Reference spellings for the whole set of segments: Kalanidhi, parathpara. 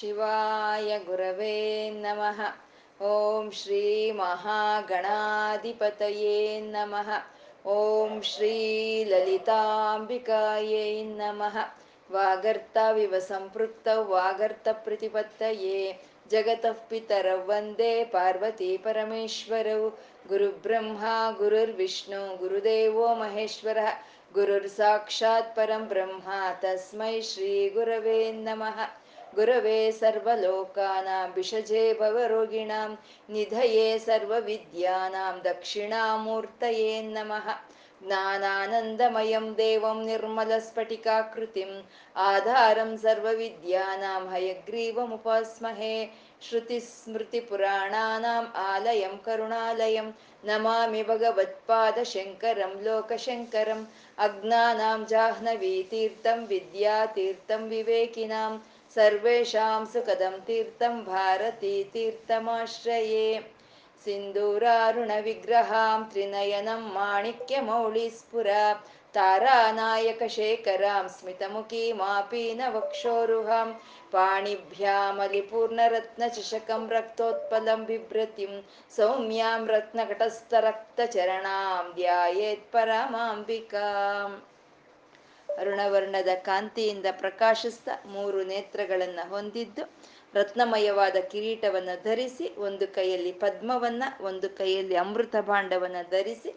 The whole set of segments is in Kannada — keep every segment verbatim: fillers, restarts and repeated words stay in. ಶಿವಾಯ ಗುರವೇ ನಮಃ. ಓಂ ಶ್ರೀ ಮಹಾಗಣಾಧಿಪತಯೇ ನಮಃ. ಓಂ ಶ್ರೀ ಲಲಿತಾಂಬಿಕಾಯೈ ನಮಃ. ವಾಗರ್ತಾವಿವ ಸಂಪೃಕ್ತ ವಾಗರ್ತ ಪ್ರತಿಪತ್ತಯೇ ಜಗತಃ ಪಿತರೌ ವಂದೇ ಪಾರ್ವತೀ ಪರಮೇಶ್ವರೌ. ಗುರುರ್ಬ್ರಹ್ಮ ಗುರುರ್ವಿಷ್ಣು ಗುರುದೇವೋ ಮಹೇಶ್ವರಃ. ಗುರುರ್ ಸಾಕ್ಷಾತ್ ಪರಂ ಬ್ರಹ್ಮ ತಸ್ಮೈ ಶ್ರೀ ಗುರವೇ ನಮಃ. ಗುರವೇ ಸರ್ವಲೋಕಾನಾಂ ಭಿಷಜೇ ಭವರೋಗಿಣಾಂ ನಿಧಯೇ ಸರ್ವವಿದ್ಯಾನಾಂ ದಕ್ಷಿಣಾಮೂರ್ತಯೇ ನಮಃ. ಜ್ಞಾನಾನಂದಮಯಂ ದೇವಂ ನಿರ್ಮಲಸ್ಫಟಿಕಾಕೃತಿಂ ಆಧಾರಂ ಸರ್ವವಿದ್ಯಾನಾಂ ಹಯಗ್ರೀವಮುಪಾಸ್ಮಹೇ. ಶ್ರುತಿಸ್ಮೃತಿಪುರಾಣಾನಾಂ ಆಲಯಂ ಕರುಣಾಲಯಂ ನಮಾಮಿ ಭಗವತ್ಪಾದಶಂಕರಂ ಲೋಕಶಂಕರಂ. ಅಜ್ಞಾನಾಂ ಜಾಹ್ನವೀತೀರ್ಥಂ ವಿದ್ಯಾತೀರ್ಥಂ ವಿವೇಕಿನಾಂ ಸರ್ವೇಷಾಂ ಸುಖದಂ ತೀರ್ಥಂ ಭಾರತೀತೀರ್ಥಮಾಶ್ರಯೇ. ಸಿಂಧೂರಾರುಣ ವಿಗ್ರಹಾಂ ತ್ರಿನಯನಂ ಮಾಣಿಕ್ಯಮೌಳಿಸ್ಫುರಾ ತಾರಾನಾಯಕಶೇಖರಾಂ ಸ್ಮಿತಮುಖೀಮಾಪೀನ ವಕ್ಷೋರುಹಾಂ. ಪಾಣಿಭ್ಯಾಮಲಿಪೂರ್ಣರತ್ನಚಷಕಂ ರಕ್ತೋತ್ಪಲಂ ಬಿಭ್ರತಿಂ ಸೌಮ್ಯಾಂ ರತ್ನಕಟಸ್ಥರಕ್ತಚರಣಾಂ ಧ್ಯಾಯೇತ್ ಪರಮಾಂಬಿಕಾಂ. ಅರುಣವರ್ಣದ ಕಾಂತಿಯಿಂದ ಪ್ರಕಾಶಿಸ್ತಾ ಮೂರು ನೇತ್ರಗಳನ್ನು ಹೊಂದಿದ್ದು ರತ್ನಮಯವಾದ ಕಿರೀಟವನ್ನು ಧರಿಸಿ, ಒಂದು ಕೈಯಲ್ಲಿ ಪದ್ಮವನ್ನು, ಒಂದು ಕೈಯಲ್ಲಿ ಅಮೃತ ಭಾಂಡವನ್ನು ಧರಿಸಿ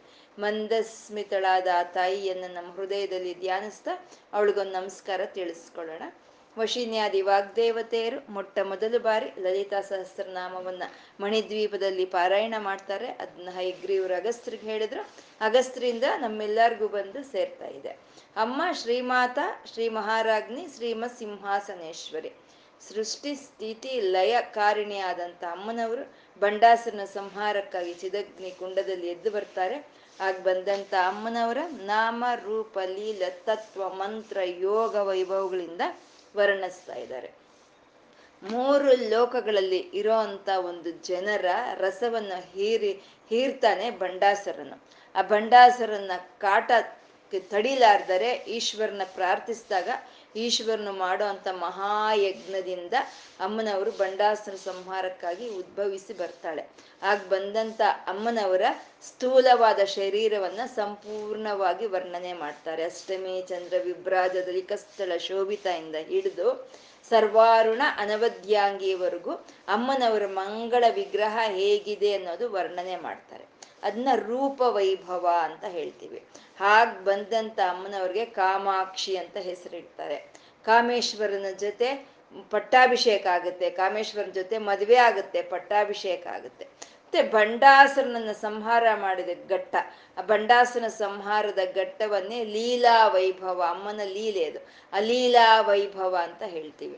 ಮಂದಸ್ಮಿತಳಾದ ಆ ತಾಯಿಯನ್ನು ನಮ್ಮ ಹೃದಯದಲ್ಲಿ ಧ್ಯಾನಿಸ್ತಾ ಅವಳಿಗೊಂದು ನಮಸ್ಕಾರ ತಿಳಿಸ್ಕೊಳ್ಳೋಣ. ವಶಿನ್ಯಾದಿ ವಾಗ್ದೇವತೆಯರು ಮೊಟ್ಟ ಮೊದಲು ಬಾರಿ ಲಲಿತಾ ಸಹಸ್ರನಾಮವನ್ನು ಮಣಿದ್ವೀಪದಲ್ಲಿ ಪಾರಾಯಣ ಮಾಡ್ತಾರೆ. ಅದನ್ನ ಹಯಗ್ರೀವರು ಅಗಸ್ತ್ರಿಗೆ ಹೇಳಿದ್ರು. ಅಗಸ್ತ್ರಿಂದ ನಮ್ಮೆಲ್ಲರಿಗೂ ಬಂದು ಸೇರ್ತಾ ಇದೆ. ಅಮ್ಮ ಶ್ರೀಮಾತ, ಶ್ರೀ ಮಹಾರಾಜ್ನಿ, ಶ್ರೀಮ ಸಿಂಹಾಸನೇಶ್ವರಿ, ಸೃಷ್ಟಿ ಸ್ಥಿತಿ ಲಯ ಕಾರಣಿಯಾದಂಥ ಅಮ್ಮನವರು ಬಂಡಾಸನ ಸಂಹಾರಕ್ಕಾಗಿ ಚಿದಗ್ನಿ ಕುಂಡದಲ್ಲಿ ಎದ್ದು ಬರ್ತಾರೆ. ಆಗ ಬಂದಂಥ ಅಮ್ಮನವರ ನಾಮ ರೂಪ ಲೀಲ ತತ್ವ ಮಂತ್ರ ಯೋಗ ವೈಭವಗಳಿಂದ ವರ್ಣಿಸ್ತಾ ಇದ್ದಾರೆ. ಮೂರು ಲೋಕಗಳಲ್ಲಿ ಇರೋ ಅಂಥ ಒಂದು ಜನರ ರಸವನ್ನು ಹೀರಿ ಹೀರ್ತಾನೆ ಬಂಡಾಸರನು. ಆ ಬಂಡಾಸರನ್ನ ಕಾಟಕ್ಕೆ ತಡಿಲಾರ್ದರೆ ಈಶ್ವರನ ಪ್ರಾರ್ಥಿಸಿದಾಗ ಈಶ್ವರನು ಮಾಡೋ ಅಂಥ ಮಹಾಯಜ್ಞದಿಂದ ಅಮ್ಮನವರು ಬಂಡಾಸುರ ಸಂಹಾರಕ್ಕಾಗಿ ಉದ್ಭವಿಸಿ ಬರ್ತಾಳೆ. ಆಗ ಬಂದಂಥ ಅಮ್ಮನವರ ಸ್ಥೂಲವಾದ ಶರೀರವನ್ನು ಸಂಪೂರ್ಣವಾಗಿ ವರ್ಣನೆ ಮಾಡ್ತಾರೆ. ಅಷ್ಟಮಿ ಚಂದ್ರ ವಿಭ್ರಾಜದಲ್ಲಿ ಕಸ್ತಳ ಶೋಭಿತಾಯಿಂದ ಹಿಡಿದು ಸರ್ವಾರುಣ ಅನವಧ್ಯಾಂಗಿಯವರೆಗೂ ಅಮ್ಮನವರ ಮಂಗಳ ವಿಗ್ರಹ ಹೇಗಿದೆ ಅನ್ನೋದು ವರ್ಣನೆ ಮಾಡ್ತಾರೆ. ಅದನ್ನ ರೂಪವೈಭವ ಅಂತ ಹೇಳ್ತೀವಿ. ಹಾಗೆ ಬಂದಂಥ ಅಮ್ಮನವ್ರಿಗೆ ಕಾಮಾಕ್ಷಿ ಅಂತ ಹೆಸರಿಡ್ತಾರೆ. ಕಾಮೇಶ್ವರನ ಜೊತೆ ಪಟ್ಟಾಭಿಷೇಕ ಆಗುತ್ತೆ, ಕಾಮೇಶ್ವರನ ಜೊತೆ ಮದುವೆ ಆಗುತ್ತೆ, ಪಟ್ಟಾಭಿಷೇಕ ಆಗುತ್ತೆ. ಮತ್ತೆ ಬಂಡಾಸುರನನ್ನ ಸಂಹಾರ ಮಾಡಿದ ಘಟ್ಟ, ಆ ಬಂಡಾಸುರನ ಸಂಹಾರದ ಘಟ್ಟವನ್ನೇ ಲೀಲಾ ವೈಭವ, ಅಮ್ಮನ ಲೀಲೆ ಅದು, ಆ ಲೀಲಾ ವೈಭವ ಅಂತ ಹೇಳ್ತೀವಿ.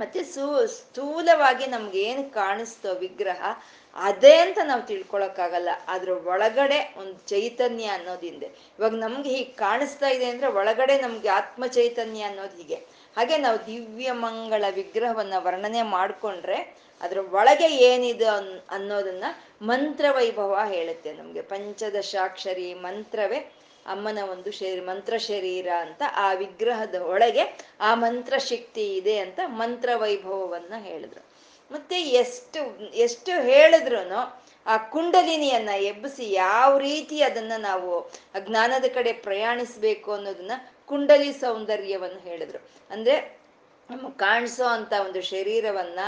ಮತ್ತೆ ಸು ಸ್ಥೂಲವಾಗಿ ನಮ್ಗೆ ಏನು ಕಾಣಿಸ್ತೋ ವಿಗ್ರಹ ಅದೇ ಅಂತ ನಾವು ತಿಳ್ಕೊಳಕ್ಕಾಗಲ್ಲ. ಅದ್ರ ಒಳಗಡೆ ಒಂದು ಚೈತನ್ಯ ಅನ್ನೋದಿಂದೆ. ಇವಾಗ ನಮ್ಗೆ ಹೀಗೆ ಕಾಣಿಸ್ತಾ ಇದೆ ಅಂದ್ರೆ ಒಳಗಡೆ ನಮ್ಗೆ ಆತ್ಮ ಚೈತನ್ಯ ಅನ್ನೋದು ಹೀಗೆ. ಹಾಗೆ ನಾವು ದಿವ್ಯ ಮಂಗಳ ವಿಗ್ರಹವನ್ನ ವರ್ಣನೆ ಮಾಡ್ಕೊಂಡ್ರೆ ಅದ್ರ ಒಳಗೆ ಏನಿದೆ ಅನ್ ಅನ್ನೋದನ್ನ ಮಂತ್ರ ವೈಭವ ಹೇಳುತ್ತೆ ನಮ್ಗೆ. ಪಂಚದಶಾಕ್ಷರಿ ಮಂತ್ರವೇ ಅಮ್ಮನ ಒಂದು ಶರೀರ, ಮಂತ್ರ ಶರೀರ ಅಂತ. ಆ ವಿಗ್ರಹದ ಒಳಗೆ ಆ ಮಂತ್ರ ಶಕ್ತಿ ಇದೆ ಅಂತ ಮಂತ್ರ ವೈಭವವನ್ನ ಹೇಳಿದ್ರು. ಮತ್ತೆ ಎಷ್ಟು ಎಷ್ಟು ಹೇಳಿದ್ರು ಆ ಕುಂಡಲಿನಿಯನ್ನ ಎಬ್ಬಿಸಿ ಯಾವ ರೀತಿ ಅದನ್ನ ನಾವು ಜ್ಞಾನದ ಕಡೆ ಪ್ರಯಾಣಿಸ್ಬೇಕು ಅನ್ನೋದನ್ನ ಕುಂಡಲಿ ಸೌಂದರ್ಯವನ್ನು ಹೇಳಿದ್ರು. ಅಂದ್ರೆ ನಮ್ಮ ಕಾಣಿಸೋ ಅಂತ ಒಂದು ಶರೀರವನ್ನ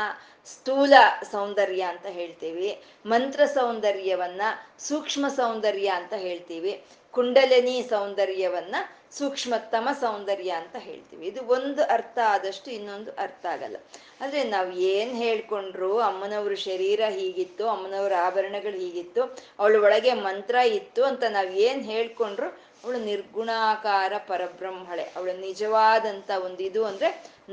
ಸ್ಥೂಲ ಸೌಂದರ್ಯ ಅಂತ ಹೇಳ್ತೀವಿ, ಮಂತ್ರ ಸೌಂದರ್ಯವನ್ನ ಸೂಕ್ಷ್ಮ ಸೌಂದರ್ಯ ಅಂತ ಹೇಳ್ತೀವಿ, ಕುಂಡಲಿನಿ ಸೌಂದರ್ಯವನ್ನ ಸೂಕ್ಷ್ಮತಮ ಸೌಂದರ್ಯ ಅಂತ ಹೇಳ್ತೀವಿ. ಇದು ಒಂದು ಅರ್ಥ ಆದಷ್ಟು ಇನ್ನೊಂದು ಅರ್ಥ ಆಗಲ್ಲ. ಆದರೆ ನಾವು ಏನು ಹೇಳ್ಕೊಂಡ್ರು ಅಮ್ಮನವ್ರ ಶರೀರ ಹೀಗಿತ್ತು, ಅಮ್ಮನವ್ರ ಆಭರಣಗಳು ಹೀಗಿತ್ತು, ಅವಳ ಒಳಗೆ ಮಂತ್ರ ಇತ್ತು ಅಂತ ನಾವು ಏನು ಹೇಳ್ಕೊಂಡ್ರು ಅವಳು ನಿರ್ಗುಣಾಕಾರ ಪರಬ್ರಹ್ಮಳೆ. ಅವಳು ನಿಜವಾದಂಥ ಒಂದು ಇದು ಅಂದರೆ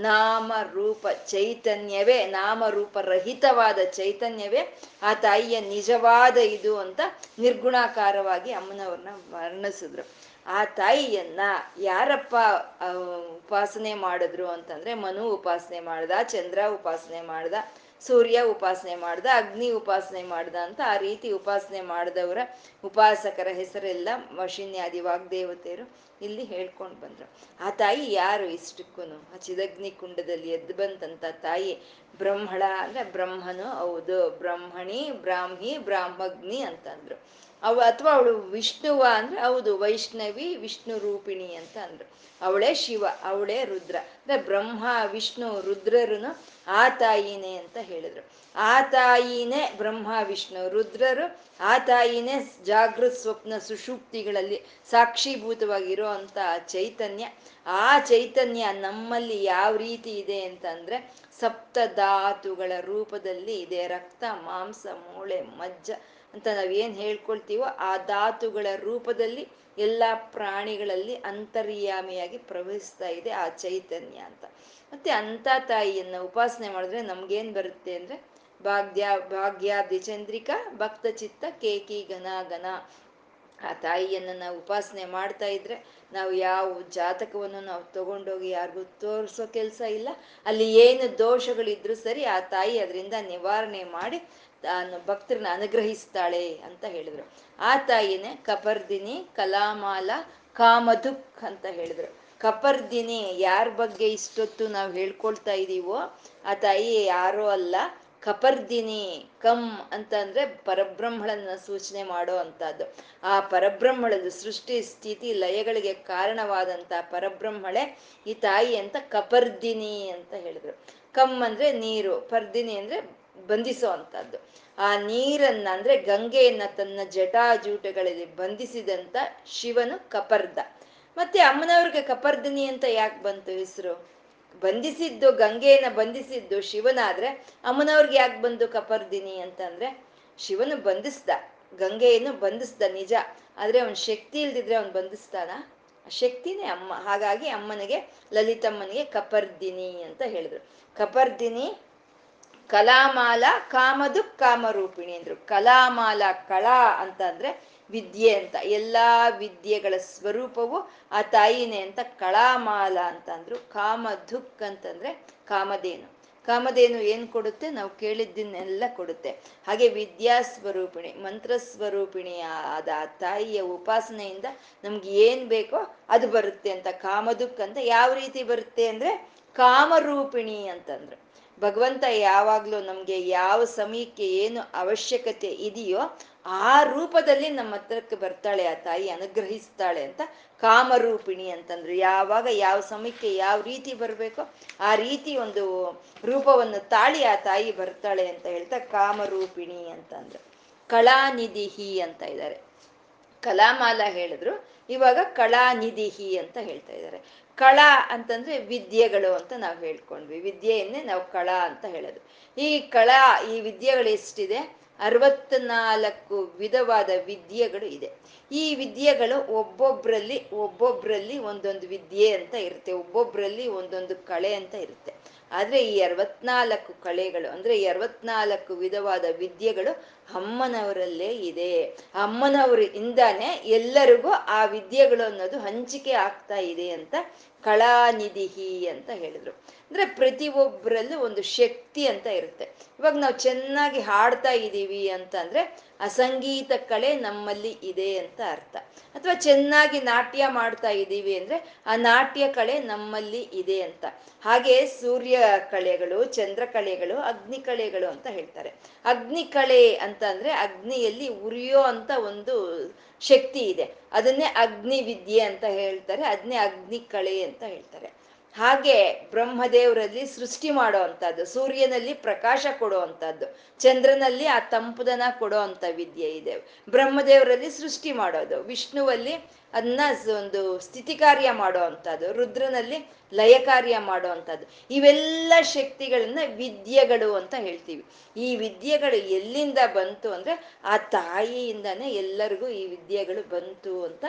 ನಾಮ ರೂಪ ಚೈತನ್ಯವೇ, ನಾಮರೂಪರಹಿತವಾದ ಚೈತನ್ಯವೇ ಆ ತಾಯಿಯ ನಿಜವಾದ ಇದು ಅಂತ ನಿರ್ಗುಣಾಕಾರವಾಗಿ ಅಮ್ಮನವ್ರನ್ನ ವರ್ಣಿಸಿದ್ರು. ಆ ತಾಯಿಯನ್ನ ಯಾರಪ್ಪ ಉಪಾಸನೆ ಮಾಡಿದ್ರು ಅಂತಂದ್ರೆ ಮನು ಉಪಾಸನೆ ಮಾಡ್ದ, ಚಂದ್ರ ಉಪಾಸನೆ ಮಾಡ್ದ, ಸೂರ್ಯ ಉಪಾಸನೆ ಮಾಡ್ದ, ಅಗ್ನಿ ಉಪಾಸನೆ ಮಾಡ್ದ ಅಂತ ಆ ರೀತಿ ಉಪಾಸನೆ ಮಾಡಿದವರ ಉಪಾಸಕರ ಹೆಸರೆಲ್ಲ ವಶಿನ್ಯಾದಿ ವಾಗ್ದೇವತೆಯರು ಇಲ್ಲಿ ಹೇಳ್ಕೊಂಡು ಬಂದ್ರು. ಆ ತಾಯಿ ಯಾರು? ಇಷ್ಟಕ್ಕೂ ಆ ಚಿದಗ್ನಿ ಕುಂಡದಲ್ಲಿ ಎದ್ದು ಬಂತಂತ ತಾಯಿ ಬ್ರಹ್ಮಳ ಅಂದ್ರೆ ಬ್ರಹ್ಮನು ಹೌದು, ಬ್ರಹ್ಮಣಿ ಬ್ರಾಹ್ಮಿ ಬ್ರಾಹ್ಮಗ್ನಿ ಅಂತಂದ್ರು. ಅವ ಅಥವಾ ಅವಳು ವಿಷ್ಣುವ ಅಂದ್ರೆ ಹೌದು ವೈಷ್ಣವಿ ವಿಷ್ಣು ರೂಪಿಣಿ ಅಂತ ಅಂದ್ರು. ಅವಳೇ ಶಿವ, ಅವಳೇ ರುದ್ರ ಅಂದ್ರೆ ಬ್ರಹ್ಮ ವಿಷ್ಣು ರುದ್ರರುನು ಆ ತಾಯಿನೇ ಅಂತ ಹೇಳಿದ್ರು. ಆ ತಾಯಿನೇ ಬ್ರಹ್ಮ ವಿಷ್ಣು ರುದ್ರರು, ಆ ತಾಯಿನೇ ಜಾಗೃತ ಸ್ವಪ್ನ ಸುಷುಪ್ತಿಗಳಲ್ಲಿ ಸಾಕ್ಷೀಭೂತವಾಗಿರೋ ಅಂತ ಚೈತನ್ಯ. ಆ ಚೈತನ್ಯ ನಮ್ಮಲ್ಲಿ ಯಾವ ರೀತಿ ಇದೆ ಅಂತಂದ್ರೆ ಸಪ್ತಧಾತುಗಳ ರೂಪದಲ್ಲಿ ಇದೆ. ರಕ್ತ, ಮಾಂಸ, ಮೂಳೆ, ಮಜ್ಜ ಅಂತ ನಾವೇನು ಹೇಳ್ಕೊಳ್ತೀವೋ ಆ ಧಾತುಗಳ ರೂಪದಲ್ಲಿ ಎಲ್ಲ ಪ್ರಾಣಿಗಳಲ್ಲಿ ಅಂತರ್ಯಾಮಿಯಾಗಿ ಪ್ರವಹಿಸ್ತಾ ಇದೆ ಆ ಚೈತನ್ಯ ಅಂತ. ಮತ್ತೆ ಅಂಥ ತಾಯಿಯನ್ನು ಉಪಾಸನೆ ಮಾಡಿದ್ರೆ ನಮ್ಗೇನು ಬರುತ್ತೆ ಅಂದರೆ ಭಾಗ್ಯ ಭಾಗ್ಯಾಬ್ಧಿ ಚಂದ್ರಿಕಾ ಭಕ್ತಚಿತ್ತ ಕೇಕಿ ಘನ ಘನ. ಆ ತಾಯಿಯನ್ನು ನಾವು ಉಪಾಸನೆ ಮಾಡ್ತಾ ಇದ್ರೆ ನಾವು ಯಾವ ಜಾತಕವನ್ನು ನಾವು ತಗೊಂಡೋಗಿ ಯಾರಿಗೂ ತೋರಿಸೋ ಕೆಲಸ ಇಲ್ಲ. ಅಲ್ಲಿ ಏನು ದೋಷಗಳಿದ್ರೂ ಸರಿ ಆ ತಾಯಿ ಅದರಿಂದ ನಿವಾರಣೆ ಮಾಡಿ ತಾನು ಭಕ್ತರನ್ನ ಅನುಗ್ರಹಿಸ್ತಾಳೆ ಅಂತ ಹೇಳಿದ್ರು. ಆ ತಾಯಿನೇ ಕಪರ್ದಿನಿ, ಕಲಾಮಾಲ, ಕಾಮಧುಕ್ ಅಂತ ಹೇಳಿದ್ರು. ಕಪರ್ದಿನಿ ಯಾರ ಬಗ್ಗೆ ಇಷ್ಟೊತ್ತು ನಾವು ಹೇಳ್ಕೊಳ್ತಾ ಇದ್ದೀವೋ ಆ ತಾಯಿ ಯಾರೋ ಅಲ್ಲ, ಕಪರ್ದಿನಿ. ಕಂ ಅಂತ ಅಂದ್ರೆ ಪರಬ್ರಹ್ಮಳನ್ನ ಸೂಚನೆ ಮಾಡೋ ಅಂತದ್ದು. ಆ ಪರಬ್ರಹ್ಮಳದ ಸೃಷ್ಟಿ ಸ್ಥಿತಿ ಲಯಗಳಿಗೆ ಕಾರಣವಾದಂತ ಪರಬ್ರಹ್ಮಳೆ ಈ ತಾಯಿ ಅಂತ ಕಪರ್ದಿನಿ ಅಂತ ಹೇಳಿದ್ರು. ಕಂ ಅಂದ್ರೆ ನೀರು, ಪರ್ದಿನಿ ಅಂದ್ರೆ ಬಂಧಿಸೋ ಅಂತದ್ದು. ಆ ನೀರನ್ನ ಅಂದ್ರೆ ಗಂಗೆಯನ್ನ ತನ್ನ ಜಟಾಜೂಟಗಳಲ್ಲಿ ಬಂಧಿಸಿದಂತ ಶಿವನು ಕಪರ್ದ. ಮತ್ತೆ ಅಮ್ಮನವ್ರಿಗೆ ಕಪರ್ದಿನಿ ಅಂತ ಯಾಕೆ ಬಂತು ಹೆಸರು? ಬಂಧಿಸಿದ್ದು ಗಂಗೆಯನ್ನ ಬಂಧಿಸಿದ್ದು ಶಿವನಾದ್ರೆ ಅಮ್ಮನವ್ರಿಗೆ ಯಾಕೆ ಬಂದು ಕಪರ್ದಿನಿ ಅಂತಂದ್ರೆ ಶಿವನು ಬಂಧಿಸ್ದ, ಗಂಗೆಯನ್ನು ಬಂಧಿಸ್ದ ನಿಜ, ಆದ್ರೆ ಅವನ ಶಕ್ತಿ ಇಲ್ದಿದ್ರೆ ಅವ್ನು ಬಂಧಿಸ್ತಾನ? ಶಕ್ತಿನೇ ಅಮ್ಮ. ಹಾಗಾಗಿ ಅಮ್ಮನಿಗೆ, ಲಲಿತಮ್ಮನಿಗೆ ಕಪರ್ದಿನಿ ಅಂತ ಹೇಳಿದ್ರು. ಕಪರ್ದಿನಿ, ಕಲಾಮಾಲ, ಕಾಮದು ಕಾಮರೂಪಿಣಿ ಅಂದ್ರು. ಕಲಾಮಾಲ ಕಳಾ ಅಂತ ಅಂದ್ರೆ ವಿದ್ಯೆ ಅಂತ, ಎಲ್ಲ ವಿದ್ಯೆಗಳ ಸ್ವರೂಪವು ಆ ತಾಯಿನೇ ಅಂತ ಕಳಾಮಾಲ ಅಂತ ಅಂದ್ರು. ಕಾಮಧುಕ್ ಅಂತಂದ್ರೆ ಕಾಮಧೇನು. ಕಾಮಧೇನು ಏನ್ ಕೊಡುತ್ತೆ? ನಾವು ಕೇಳಿದ್ದನ್ನೆಲ್ಲ ಕೊಡುತ್ತೆ. ಹಾಗೆ ವಿದ್ಯಾ ಸ್ವರೂಪಿಣಿ, ಮಂತ್ರ ಸ್ವರೂಪಿಣಿ ಆದ ಆ ತಾಯಿಯ ಉಪಾಸನೆಯಿಂದ ನಮ್ಗೆ ಏನ್ ಬೇಕೋ ಅದು ಬರುತ್ತೆ ಅಂತ. ಕಾಮಧುಕ್ ಅಂತ ಯಾವ ರೀತಿ ಬರುತ್ತೆ ಅಂದ್ರೆ ಕಾಮರೂಪಿಣಿ ಅಂತಂದ್ರು. ಭಗವಂತ ಯಾವಾಗ್ಲೂ ನಮ್ಗೆ ಯಾವ ಸಮಯಕ್ಕೆ ಏನು ಅವಶ್ಯಕತೆ ಇದೆಯೋ ಆ ರೂಪದಲ್ಲಿ ನಮ್ಮ ಹತ್ರಕ್ಕೆ ಬರ್ತಾಳೆ ಆ ತಾಯಿ, ಅನುಗ್ರಹಿಸ್ತಾಳೆ ಅಂತ ಕಾಮರೂಪಿಣಿ ಅಂತಂದ್ರು. ಯಾವಾಗ ಯಾವ ಸಮಯಕ್ಕೆ ಯಾವ ರೀತಿ ಬರ್ಬೇಕೋ ಆ ರೀತಿ ಒಂದು ರೂಪವನ್ನು ತಾಳಿ ಆ ತಾಯಿ ಬರ್ತಾಳೆ ಅಂತ ಹೇಳ್ತಾ ಕಾಮರೂಪಿಣಿ ಅಂತಂದ್ರು. ಕಲಾನಿಧಿ ಅಂತ ಇದ್ದಾರೆ, ಕಲಾಮಾಲ ಹೇಳಿದ್ರು, ಇವಾಗ ಕಲಾನಿಧಿ ಅಂತ ಹೇಳ್ತಾ ಇದ್ದಾರೆ. ಕಳ ಅಂತಂದ್ರೆ ವಿದ್ಯೆಗಳು ಅಂತ ನಾವು ಹೇಳ್ಕೊಂಡ್ವಿ, ವಿದ್ಯೆಯನ್ನೇ ನಾವು ಕಳ ಅಂತ ಹೇಳೋದು. ಈ ಕಳ, ಈ ವಿದ್ಯೆಗಳು ಎಷ್ಟಿದೆ? ಅರವತ್ನಾಲ್ಕು ವಿಧವಾದ ವಿದ್ಯೆಗಳು ಇದೆ. ಈ ವಿದ್ಯೆಗಳು ಒಬ್ಬೊಬ್ಬರಲ್ಲಿ ಒಬ್ಬೊಬ್ಬರಲ್ಲಿ ಒಂದೊಂದು ವಿದ್ಯೆ ಅಂತ ಇರುತ್ತೆ, ಒಬ್ಬೊಬ್ಬರಲ್ಲಿ ಒಂದೊಂದು ಕಳೆ ಅಂತ ಇರುತ್ತೆ. ಆದರೆ ಈ ಅರವತ್ನಾಲ್ಕು ಕಳೆಗಳು ಅಂದರೆ ಈ ಅರವತ್ನಾಲ್ಕು ವಿಧವಾದ ವಿದ್ಯೆಗಳು ಅಮ್ಮನವರಲ್ಲೇ ಇದೆ. ಅಮ್ಮನವರಿಂದಾನೇ ಎಲ್ಲರಿಗೂ ಆ ವಿದ್ಯೆಗಳು ಅನ್ನೋದು ಹಂಚಿಕೆ ಆಗ್ತಾ ಇದೆ ಅಂತ ಕಲಾನಿಧಿ ಅಂತ ಹೇಳಿದ್ರು. ಅಂದರೆ ಪ್ರತಿಯೊಬ್ಬರಲ್ಲೂ ಒಂದು ಶಕ್ತಿ ಅಂತ ಇರುತ್ತೆ. ಇವಾಗ ನಾವು ಚೆನ್ನಾಗಿ ಹಾಡ್ತಾ ಇದ್ದೀವಿ ಅಂತ ಅಂದರೆ ಆ ಸಂಗೀತ ಕಲೆ ನಮ್ಮಲ್ಲಿ ಇದೆ ಅಂತ ಅರ್ಥ. ಅಥವಾ ಚೆನ್ನಾಗಿ ನಾಟ್ಯ ಮಾಡ್ತಾ ಇದ್ದೀವಿ ಅಂದರೆ ಆ ನಾಟ್ಯ ಕಲೆ ನಮ್ಮಲ್ಲಿ ಇದೆ ಅಂತ. ಹಾಗೆ ಸೂರ್ಯ ಕಲೆಗಳು, ಚಂದ್ರ ಕಲೆಗಳು, ಅಗ್ನಿ ಕಲೆಗಳು ಅಂತ ಹೇಳ್ತಾರೆ. ಅಗ್ನಿ ಕಲೆ ಅಂತ ಅಂದರೆ ಅಗ್ನಿಯಲ್ಲಿ ಉರಿಯೋ ಅಂತ ಒಂದು ಶಕ್ತಿ ಇದೆ, ಅದನ್ನೇ ಅಗ್ನಿ ವಿದ್ಯೆ ಅಂತ ಹೇಳ್ತಾರೆ, ಅದನ್ನೇ ಅಗ್ನಿ ಕಲೆ ಅಂತ ಹೇಳ್ತಾರೆ. ಹಾಗೆ ಬ್ರಹ್ಮದೇವರಲ್ಲಿ ಸೃಷ್ಟಿ ಮಾಡೋ ಅಂಥದ್ದು, ಸೂರ್ಯನಲ್ಲಿ ಪ್ರಕಾಶ ಕೊಡೋ ಅಂಥದ್ದು, ಚಂದ್ರನಲ್ಲಿ ಆ ತಂಪುದನ ಕೊಡೋ ಅಂಥ ವಿದ್ಯೆ ಇದೆ. ಬ್ರಹ್ಮದೇವರಲ್ಲಿ ಸೃಷ್ಟಿ ಮಾಡೋದು, ವಿಷ್ಣುವಲ್ಲಿ ಅದನ್ನ ಒಂದು ಸ್ಥಿತಿ ಕಾರ್ಯ ಮಾಡೋ ಅಂಥದ್ದು, ರುದ್ರನಲ್ಲಿ ಲಯ ಕಾರ್ಯ ಮಾಡೋ ಅಂಥದ್ದು. ಇವೆಲ್ಲ ಶಕ್ತಿಗಳನ್ನ ವಿದ್ಯೆಗಳು ಅಂತ ಹೇಳ್ತೀವಿ. ಈ ವಿದ್ಯೆಗಳು ಎಲ್ಲಿಂದ ಬಂತು ಅಂದರೆ ಆ ತಾಯಿಯಿಂದಾನೇ ಎಲ್ಲರಿಗೂ ಈ ವಿದ್ಯೆಗಳು ಬಂತು ಅಂತ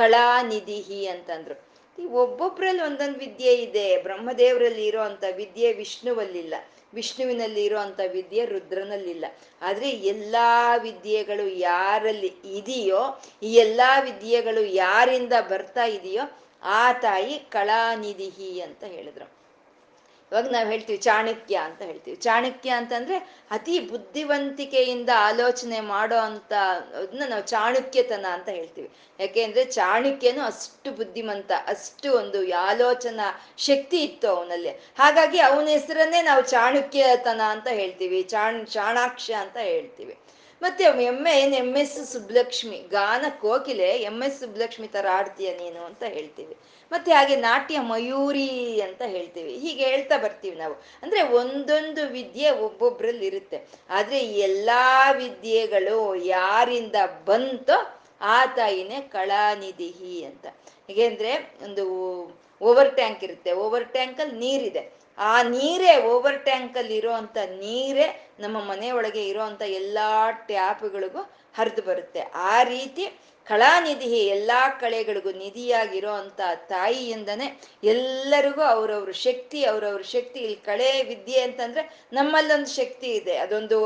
ಕಲಾನಿಧಿ ಅಂತಂದ್ರು. ಒಬ್ಬೊಬ್ರಲ್ಲಿ ಒಂದೊಂದು ವಿದ್ಯೆ ಇದೆ. ಬ್ರಹ್ಮದೇವರಲ್ಲಿ ಇರೋ ಅಂಥ ವಿದ್ಯೆ ವಿಷ್ಣುವಲ್ಲಿಲ್ಲ, ವಿಷ್ಣುವಿನಲ್ಲಿ ಇರೋ ಅಂಥ ವಿದ್ಯೆ ರುದ್ರನಲ್ಲಿಲ್ಲ. ಆದರೆ ಎಲ್ಲ ವಿದ್ಯೆಗಳು ಯಾರಲ್ಲಿ ಇದೆಯೋ, ಈ ಎಲ್ಲ ವಿದ್ಯೆಗಳು ಯಾರಿಂದ ಬರ್ತಾ ಇದೆಯೋ ಆ ತಾಯಿ ಕಲಾನಿಧಿ ಅಂತ ಹೇಳಿದ್ರು. ಇವಾಗ ನಾವು ಹೇಳ್ತೀವಿ ಚಾಣಕ್ಯ ಅಂತ ಹೇಳ್ತೀವಿ. ಚಾಣಕ್ಯ ಅಂತಂದ್ರೆ ಅತಿ ಬುದ್ಧಿವಂತಿಕೆಯಿಂದ ಆಲೋಚನೆ ಮಾಡೋ ಅಂತ ಅದನ್ನ ನಾವು ಚಾಣಕ್ಯತನ ಅಂತ ಹೇಳ್ತೀವಿ. ಯಾಕೆಂದ್ರೆ ಚಾಣಕ್ಯನು ಅಷ್ಟು ಬುದ್ಧಿವಂತ, ಅಷ್ಟು ಒಂದು ಆಲೋಚನಾ ಶಕ್ತಿ ಇತ್ತು ಅವನಲ್ಲಿ. ಹಾಗಾಗಿ ಅವನ ಹೆಸರನ್ನೇ ನಾವು ಚಾಣಕ್ಯತನ ಅಂತ ಹೇಳ್ತೀವಿ, ಚಾಣ್ ಚಾಣಾಕ್ಷ ಅಂತ ಹೇಳ್ತೀವಿ. ಮತ್ತೆ ಎಮ್ಮೆ ಏನ್ ಎಮ್ ಎಸ್ ಸುಬ್ಲಕ್ಷ್ಮಿ, ಗಾನ ಕೋಕಿಲೆ ಎಂ ಎಸ್ ಸುಬ್ಲಕ್ಷ್ಮಿ ತರ ಆಡ್ತೀಯ ನೀನು ಅಂತ ಹೇಳ್ತೀವಿ. ಮತ್ತೆ ಹಾಗೆ ನಾಟ್ಯ ಮಯೂರಿ ಅಂತ ಹೇಳ್ತೀವಿ. ಹೀಗೆ ಹೇಳ್ತಾ ಬರ್ತೀವಿ ನಾವು. ಅಂದ್ರೆ ಒಂದೊಂದು ವಿದ್ಯೆ ಒಬ್ಬೊಬ್ರಲ್ಲಿ ಇರುತ್ತೆ. ಆದ್ರೆ ಎಲ್ಲಾ ವಿದ್ಯೆಗಳು ಯಾರಿಂದ ಬಂತೋ ಆ ತಾಯಿನೇ ಕಳಾನಿಧಿ ಅಂತ. ಹೇಗೆಂದ್ರೆ ಒಂದು ಓವರ್ ಟ್ಯಾಂಕ್ ಇರುತ್ತೆ, ಓವರ್ ಟ್ಯಾಂಕಲ್ಲಿ ನೀರಿದೆ, ಆ ನೀರೇ ಓವರ್ ಟ್ಯಾಂಕಲ್ಲಿ ಇರೋವಂಥ ನೀರೇ ನಮ್ಮ ಮನೆಯೊಳಗೆ ಇರೋವಂಥ ಎಲ್ಲ ಟ್ಯಾಪ್ಗಳಿಗೂ ಹರಿದು ಬರುತ್ತೆ. ಆ ರೀತಿ ಕಳಾನಿಧಿ ಎಲ್ಲ ಕಳೆಗಳಿಗೂ ನಿಧಿಯಾಗಿರೋ ಅಂಥ ತಾಯಿಯಿಂದನೇ ಎಲ್ಲರಿಗೂ ಅವ್ರವ್ರ ಶಕ್ತಿ ಅವ್ರವ್ರ ಶಕ್ತಿ. ಇಲ್ಲಿ ಕಳೆ ವಿದ್ಯೆ ಅಂತಂದ್ರೆ ನಮ್ಮಲ್ಲೊಂದು ಶಕ್ತಿ ಇದೆ, ಅದೊಂದು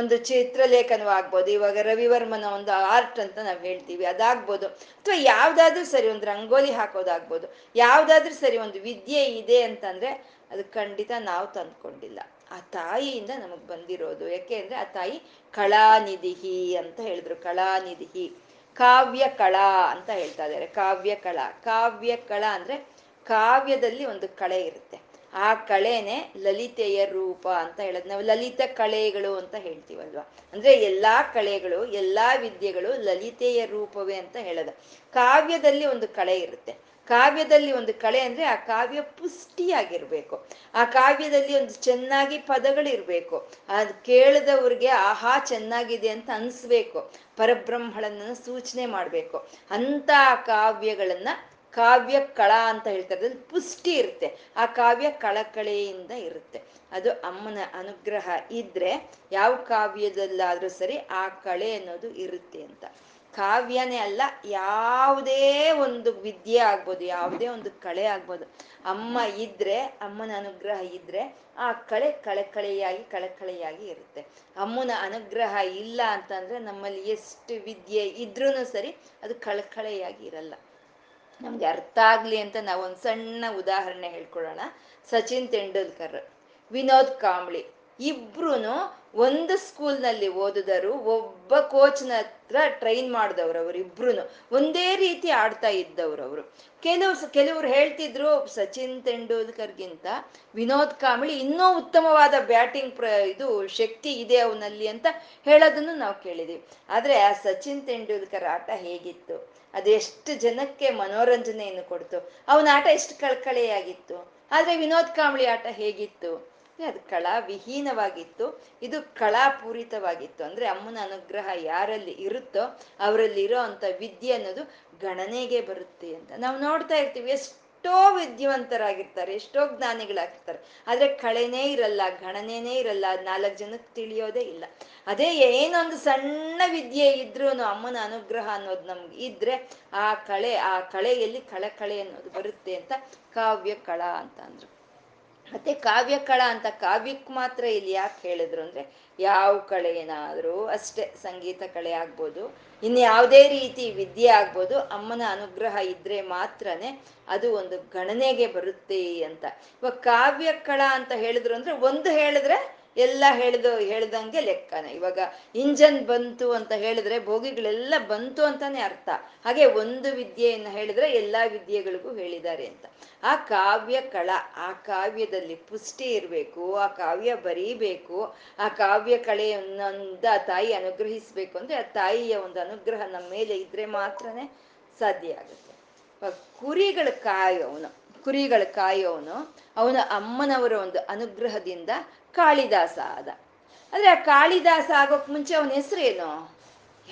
ಒಂದು ಚಿತ್ರಲೇಖನವೂ ಆಗ್ಬೋದು, ಇವಾಗ ರವಿವರ್ಮನ ಒಂದು ಆರ್ಟ್ ಅಂತ ನಾವು ಹೇಳ್ತೀವಿ, ಅದಾಗ್ಬೋದು, ಅಥವಾ ಯಾವುದಾದ್ರೂ ಸರಿ ಒಂದು ರಂಗೋಲಿ ಹಾಕೋದಾಗ್ಬೋದು, ಯಾವುದಾದ್ರೂ ಸರಿ ಒಂದು ವಿದ್ಯೆ ಇದೆ ಅಂತಂದ್ರೆ ಅದು ಖಂಡಿತ ನಾವು ತಂದ್ಕೊಂಡಿಲ್ಲ, ಆ ತಾಯಿಯಿಂದ ನಮಗ್ ಬಂದಿರೋದು. ಯಾಕೆ ಅಂದ್ರೆ ಆ ತಾಯಿ ಕಳಾನಿಧಿ ಅಂತ ಹೇಳಿದ್ರು. ಕಳಾನಿಧಿ ಕಾವ್ಯ ಕಳಾ ಅಂತ ಹೇಳ್ತಾ ಇದ್ದಾರೆ. ಕಾವ್ಯ ಕಳಾ ಕಾವ್ಯ ಕಳಾ ಅಂದ್ರೆ ಕಾವ್ಯದಲ್ಲಿ ಒಂದು ಕಳೆ ಇರುತ್ತೆ, ಆ ಕಳೆನೆ ಲಲಿತೆಯ ರೂಪ ಅಂತ ಹೇಳೋದು. ನಾವು ಲಲಿತ ಕಳೆಗಳು ಅಂತ ಹೇಳ್ತೀವಲ್ವಾ, ಅಂದ್ರೆ ಎಲ್ಲಾ ಕಳೆಗಳು ಎಲ್ಲಾ ವಿದ್ಯೆಗಳು ಲಲಿತೆಯ ರೂಪವೇ ಅಂತ ಹೇಳೋದು. ಕಾವ್ಯದಲ್ಲಿ ಒಂದು ಕಳೆ ಇರುತ್ತೆ, ಕಾವ್ಯದಲ್ಲಿ ಒಂದು ಕಳೆ ಅಂದ್ರೆ ಆ ಕಾವ್ಯ ಪುಷ್ಟಿಯಾಗಿರ್ಬೇಕು, ಆ ಕಾವ್ಯದಲ್ಲಿ ಒಂದು ಚೆನ್ನಾಗಿ ಪದಗಳಿರ್ಬೇಕು, ಅದು ಕೇಳಿದವ್ರಿಗೆ ಆಹಾ ಚೆನ್ನಾಗಿದೆ ಅಂತ ಅನ್ಸ್ಬೇಕು, ಪರಬ್ರಹ್ಮಳನ್ನ ಸೂಚನೆ ಮಾಡ್ಬೇಕು. ಅಂತ ಕಾವ್ಯಗಳನ್ನ ಕಾವ್ಯ ಕಳ ಅಂತ ಹೇಳ್ತಾರೆ. ಅದ್ರಲ್ಲಿ ಪುಷ್ಟಿ ಇರುತ್ತೆ, ಆ ಕಾವ್ಯ ಕಳಕಳೆಯಿಂದ ಇರುತ್ತೆ. ಅದು ಅಮ್ಮನ ಅನುಗ್ರಹ ಇದ್ರೆ ಯಾವ ಕಾವ್ಯದಲ್ಲಾದ್ರೂ ಸರಿ ಆ ಕಳೆ ಅನ್ನೋದು ಇರುತ್ತೆ ಅಂತ. ಕಾವ್ಯನೇ ಅಲ್ಲ, ಯಾವುದೇ ಒಂದು ವಿದ್ಯೆ ಆಗ್ಬೋದು, ಯಾವುದೇ ಒಂದು ಕಳೆ ಆಗ್ಬೋದು, ಅಮ್ಮ ಇದ್ರೆ, ಅಮ್ಮನ ಅನುಗ್ರಹ ಇದ್ರೆ ಆ ಕಳೆ ಕಳಕಳೆಯಾಗಿ ಕಳಕಳೆಯಾಗಿ ಇರುತ್ತೆ. ಅಮ್ಮನ ಅನುಗ್ರಹ ಇಲ್ಲ ಅಂತಂದ್ರೆ ನಮ್ಮಲ್ಲಿ ಎಷ್ಟು ವಿದ್ಯೆ ಇದ್ರೂ ಸರಿ ಅದು ಕಳಕಳೆಯಾಗಿ ಇರಲ್ಲ. ನಮ್ಗೆ ಅರ್ಥ ಆಗ್ಲಿ ಅಂತ ನಾವೊಂದು ಸಣ್ಣ ಉದಾಹರಣೆ ಹೇಳ್ಕೊಡೋಣ. ಸಚಿನ್ ತೆಂಡೂಲ್ಕರ್, ವಿನೋದ್ ಕಾಂಬ್ಳಿ ಇಬ್ರು ಒಂದು ಸ್ಕೂಲ್ನಲ್ಲಿ ಓದಿದರು, ಒಬ್ಬ ಕೋಚ್ನ ಹತ್ರ ಟ್ರೈನ್ ಮಾಡಿದವ್ರು, ಅವರು ಇಬ್ರು ಒಂದೇ ರೀತಿ ಆಡ್ತಾ ಇದ್ದವ್ರು. ಅವರು ಕೆಲವು ಕೆಲವ್ರು ಹೇಳ್ತಿದ್ರು ಸಚಿನ್ ತೆಂಡೂಲ್ಕರ್ಗಿಂತ ವಿನೋದ್ ಕಾಂಬ್ಳಿ ಇನ್ನೂ ಉತ್ತಮವಾದ ಬ್ಯಾಟಿಂಗ್ ಪ್ರ ಇದು ಶಕ್ತಿ ಇದೆ ಅವನಲ್ಲಿ ಅಂತ ಹೇಳೋದನ್ನು ನಾವು ಕೇಳಿದೀವಿ. ಆದ್ರೆ ಆ ಸಚಿನ್ ತೆಂಡೂಲ್ಕರ್ ಆಟ ಹೇಗಿತ್ತು, ಅದೆಷ್ಟು ಜನಕ್ಕೆ ಮನೋರಂಜನೆಯನ್ನು ಕೊಡ್ತು, ಅವನ ಆಟ ಎಷ್ಟು ಕಳಕಳೆಯಾಗಿತ್ತು. ಆದ್ರೆ ವಿನೋದ್ ಕಾಂಬ್ಳಿ ಆಟ ಹೇಗಿತ್ತು, ಅದು ಕಳಾ ವಿಹೀನವಾಗಿತ್ತು, ಇದು ಕಳಾಪೂರಿತವಾಗಿತ್ತು. ಅಂದ್ರೆ ಅಮ್ಮನ ಅನುಗ್ರಹ ಯಾರಲ್ಲಿ ಇರುತ್ತೋ ಅವರಲ್ಲಿ ಇರೋ ಅಂತ ವಿದ್ಯೆ ಅನ್ನೋದು ಗಣನೆಗೆ ಬರುತ್ತೆ ಅಂತ ನಾವು ನೋಡ್ತಾ ಇರ್ತೀವಿ. ಎಷ್ಟೋ ವಿದ್ಯಾವಂತರಾಗಿರ್ತಾರೆ, ಎಷ್ಟೋ ಜ್ಞಾನಿಗಳಾಗಿರ್ತಾರೆ, ಆದ್ರೆ ಕಳೆನೇ ಇರಲ್ಲ, ಗಣನೆನೇ ಇರಲ್ಲ, ನಾಲ್ಕು ಜನಕ್ಕೆ ತಿಳಿಯೋದೇ ಇಲ್ಲ. ಅದೇ ಏನೊಂದು ಸಣ್ಣ ವಿದ್ಯೆ ಇದ್ರೂ ಅಮ್ಮನ ಅನುಗ್ರಹ ಅನ್ನೋದು ನಮ್ಗೆ ಇದ್ರೆ ಆ ಕಳೆ ಆ ಕಳೆಯಲ್ಲಿ ಕಳಕಳೆ ಅನ್ನೋದು ಬರುತ್ತೆ ಅಂತ ಕಾವ್ಯ ಕಳಾ ಅಂತ ಅಂದ್ರು. ಮತ್ತೆ ಕಾವ್ಯ ಕಳ ಅಂತ ಕಾವ್ಯಕ್ಕೆ ಮಾತ್ರ ಇಲ್ಲಿ ಯಾಕೆ ಹೇಳಿದ್ರು ಅಂದ್ರೆ ಯಾವ ಕಳೆ ಏನಾದರೂ ಅಷ್ಟೇ, ಸಂಗೀತ ಕಳೆ ಆಗ್ಬೋದು, ಇನ್ಯಾವುದೇ ರೀತಿ ವಿದ್ಯೆ ಆಗ್ಬೋದು, ಅಮ್ಮನ ಅನುಗ್ರಹ ಇದ್ರೆ ಮಾತ್ರನೇ ಅದು ಒಂದು ಗಣನೆಗೆ ಬರುತ್ತೆ ಅಂತ. ಇವಾಗ ಕಾವ್ಯ ಕಳ ಅಂತ ಹೇಳಿದ್ರು ಅಂದ್ರೆ ಒಂದು ಹೇಳಿದ್ರೆ ಎಲ್ಲ ಹೇಳ್ದು ಹೇಳ್ದಂಗೆ ಲೆಕ್ಕನ. ಇವಾಗ ಇಂಜನ್ ಬಂತು ಅಂತ ಹೇಳಿದ್ರೆ ಬೋಗಿಗಳೆಲ್ಲ ಬಂತು ಅಂತಾನೆ ಅರ್ಥ. ಹಾಗೆ ಒಂದು ವಿದ್ಯೆಯನ್ನು ಹೇಳಿದ್ರೆ ಎಲ್ಲಾ ವಿದ್ಯೆಗಳಿಗೂ ಹೇಳಿದ್ದಾರೆ ಅಂತ. ಆ ಕಾವ್ಯ ಕಳ, ಆ ಕಾವ್ಯದಲ್ಲಿ ಪುಷ್ಟಿ ಇರಬೇಕು, ಆ ಕಾವ್ಯ ಬರೀಬೇಕು, ಆ ಕಾವ್ಯ ಕಳೆಯನ್ನೊಂದ ತಾಯಿ ಅನುಗ್ರಹಿಸ್ಬೇಕು. ಅಂದ್ರೆ ಆ ತಾಯಿಯ ಒಂದು ಅನುಗ್ರಹ ನಮ್ಮ ಮೇಲೆ ಇದ್ರೆ ಮಾತ್ರನೇ ಸಾಧ್ಯ ಆಗುತ್ತೆ. ಕುರಿಗಳ ಕಾಯೋನು ಕುರಿಗಳ ಕಾಯೋನು ಅವನು ಅಮ್ಮನವರ ಒಂದು ಅನುಗ್ರಹದಿಂದ ಕಾಳಿದಾಸ ಆದ. ಅಂದ್ರೆ ಆ ಕಾಳಿದಾಸ ಆಗೋಕ್ ಮುಂಚೆ ಅವನ ಹೆಸರೇನು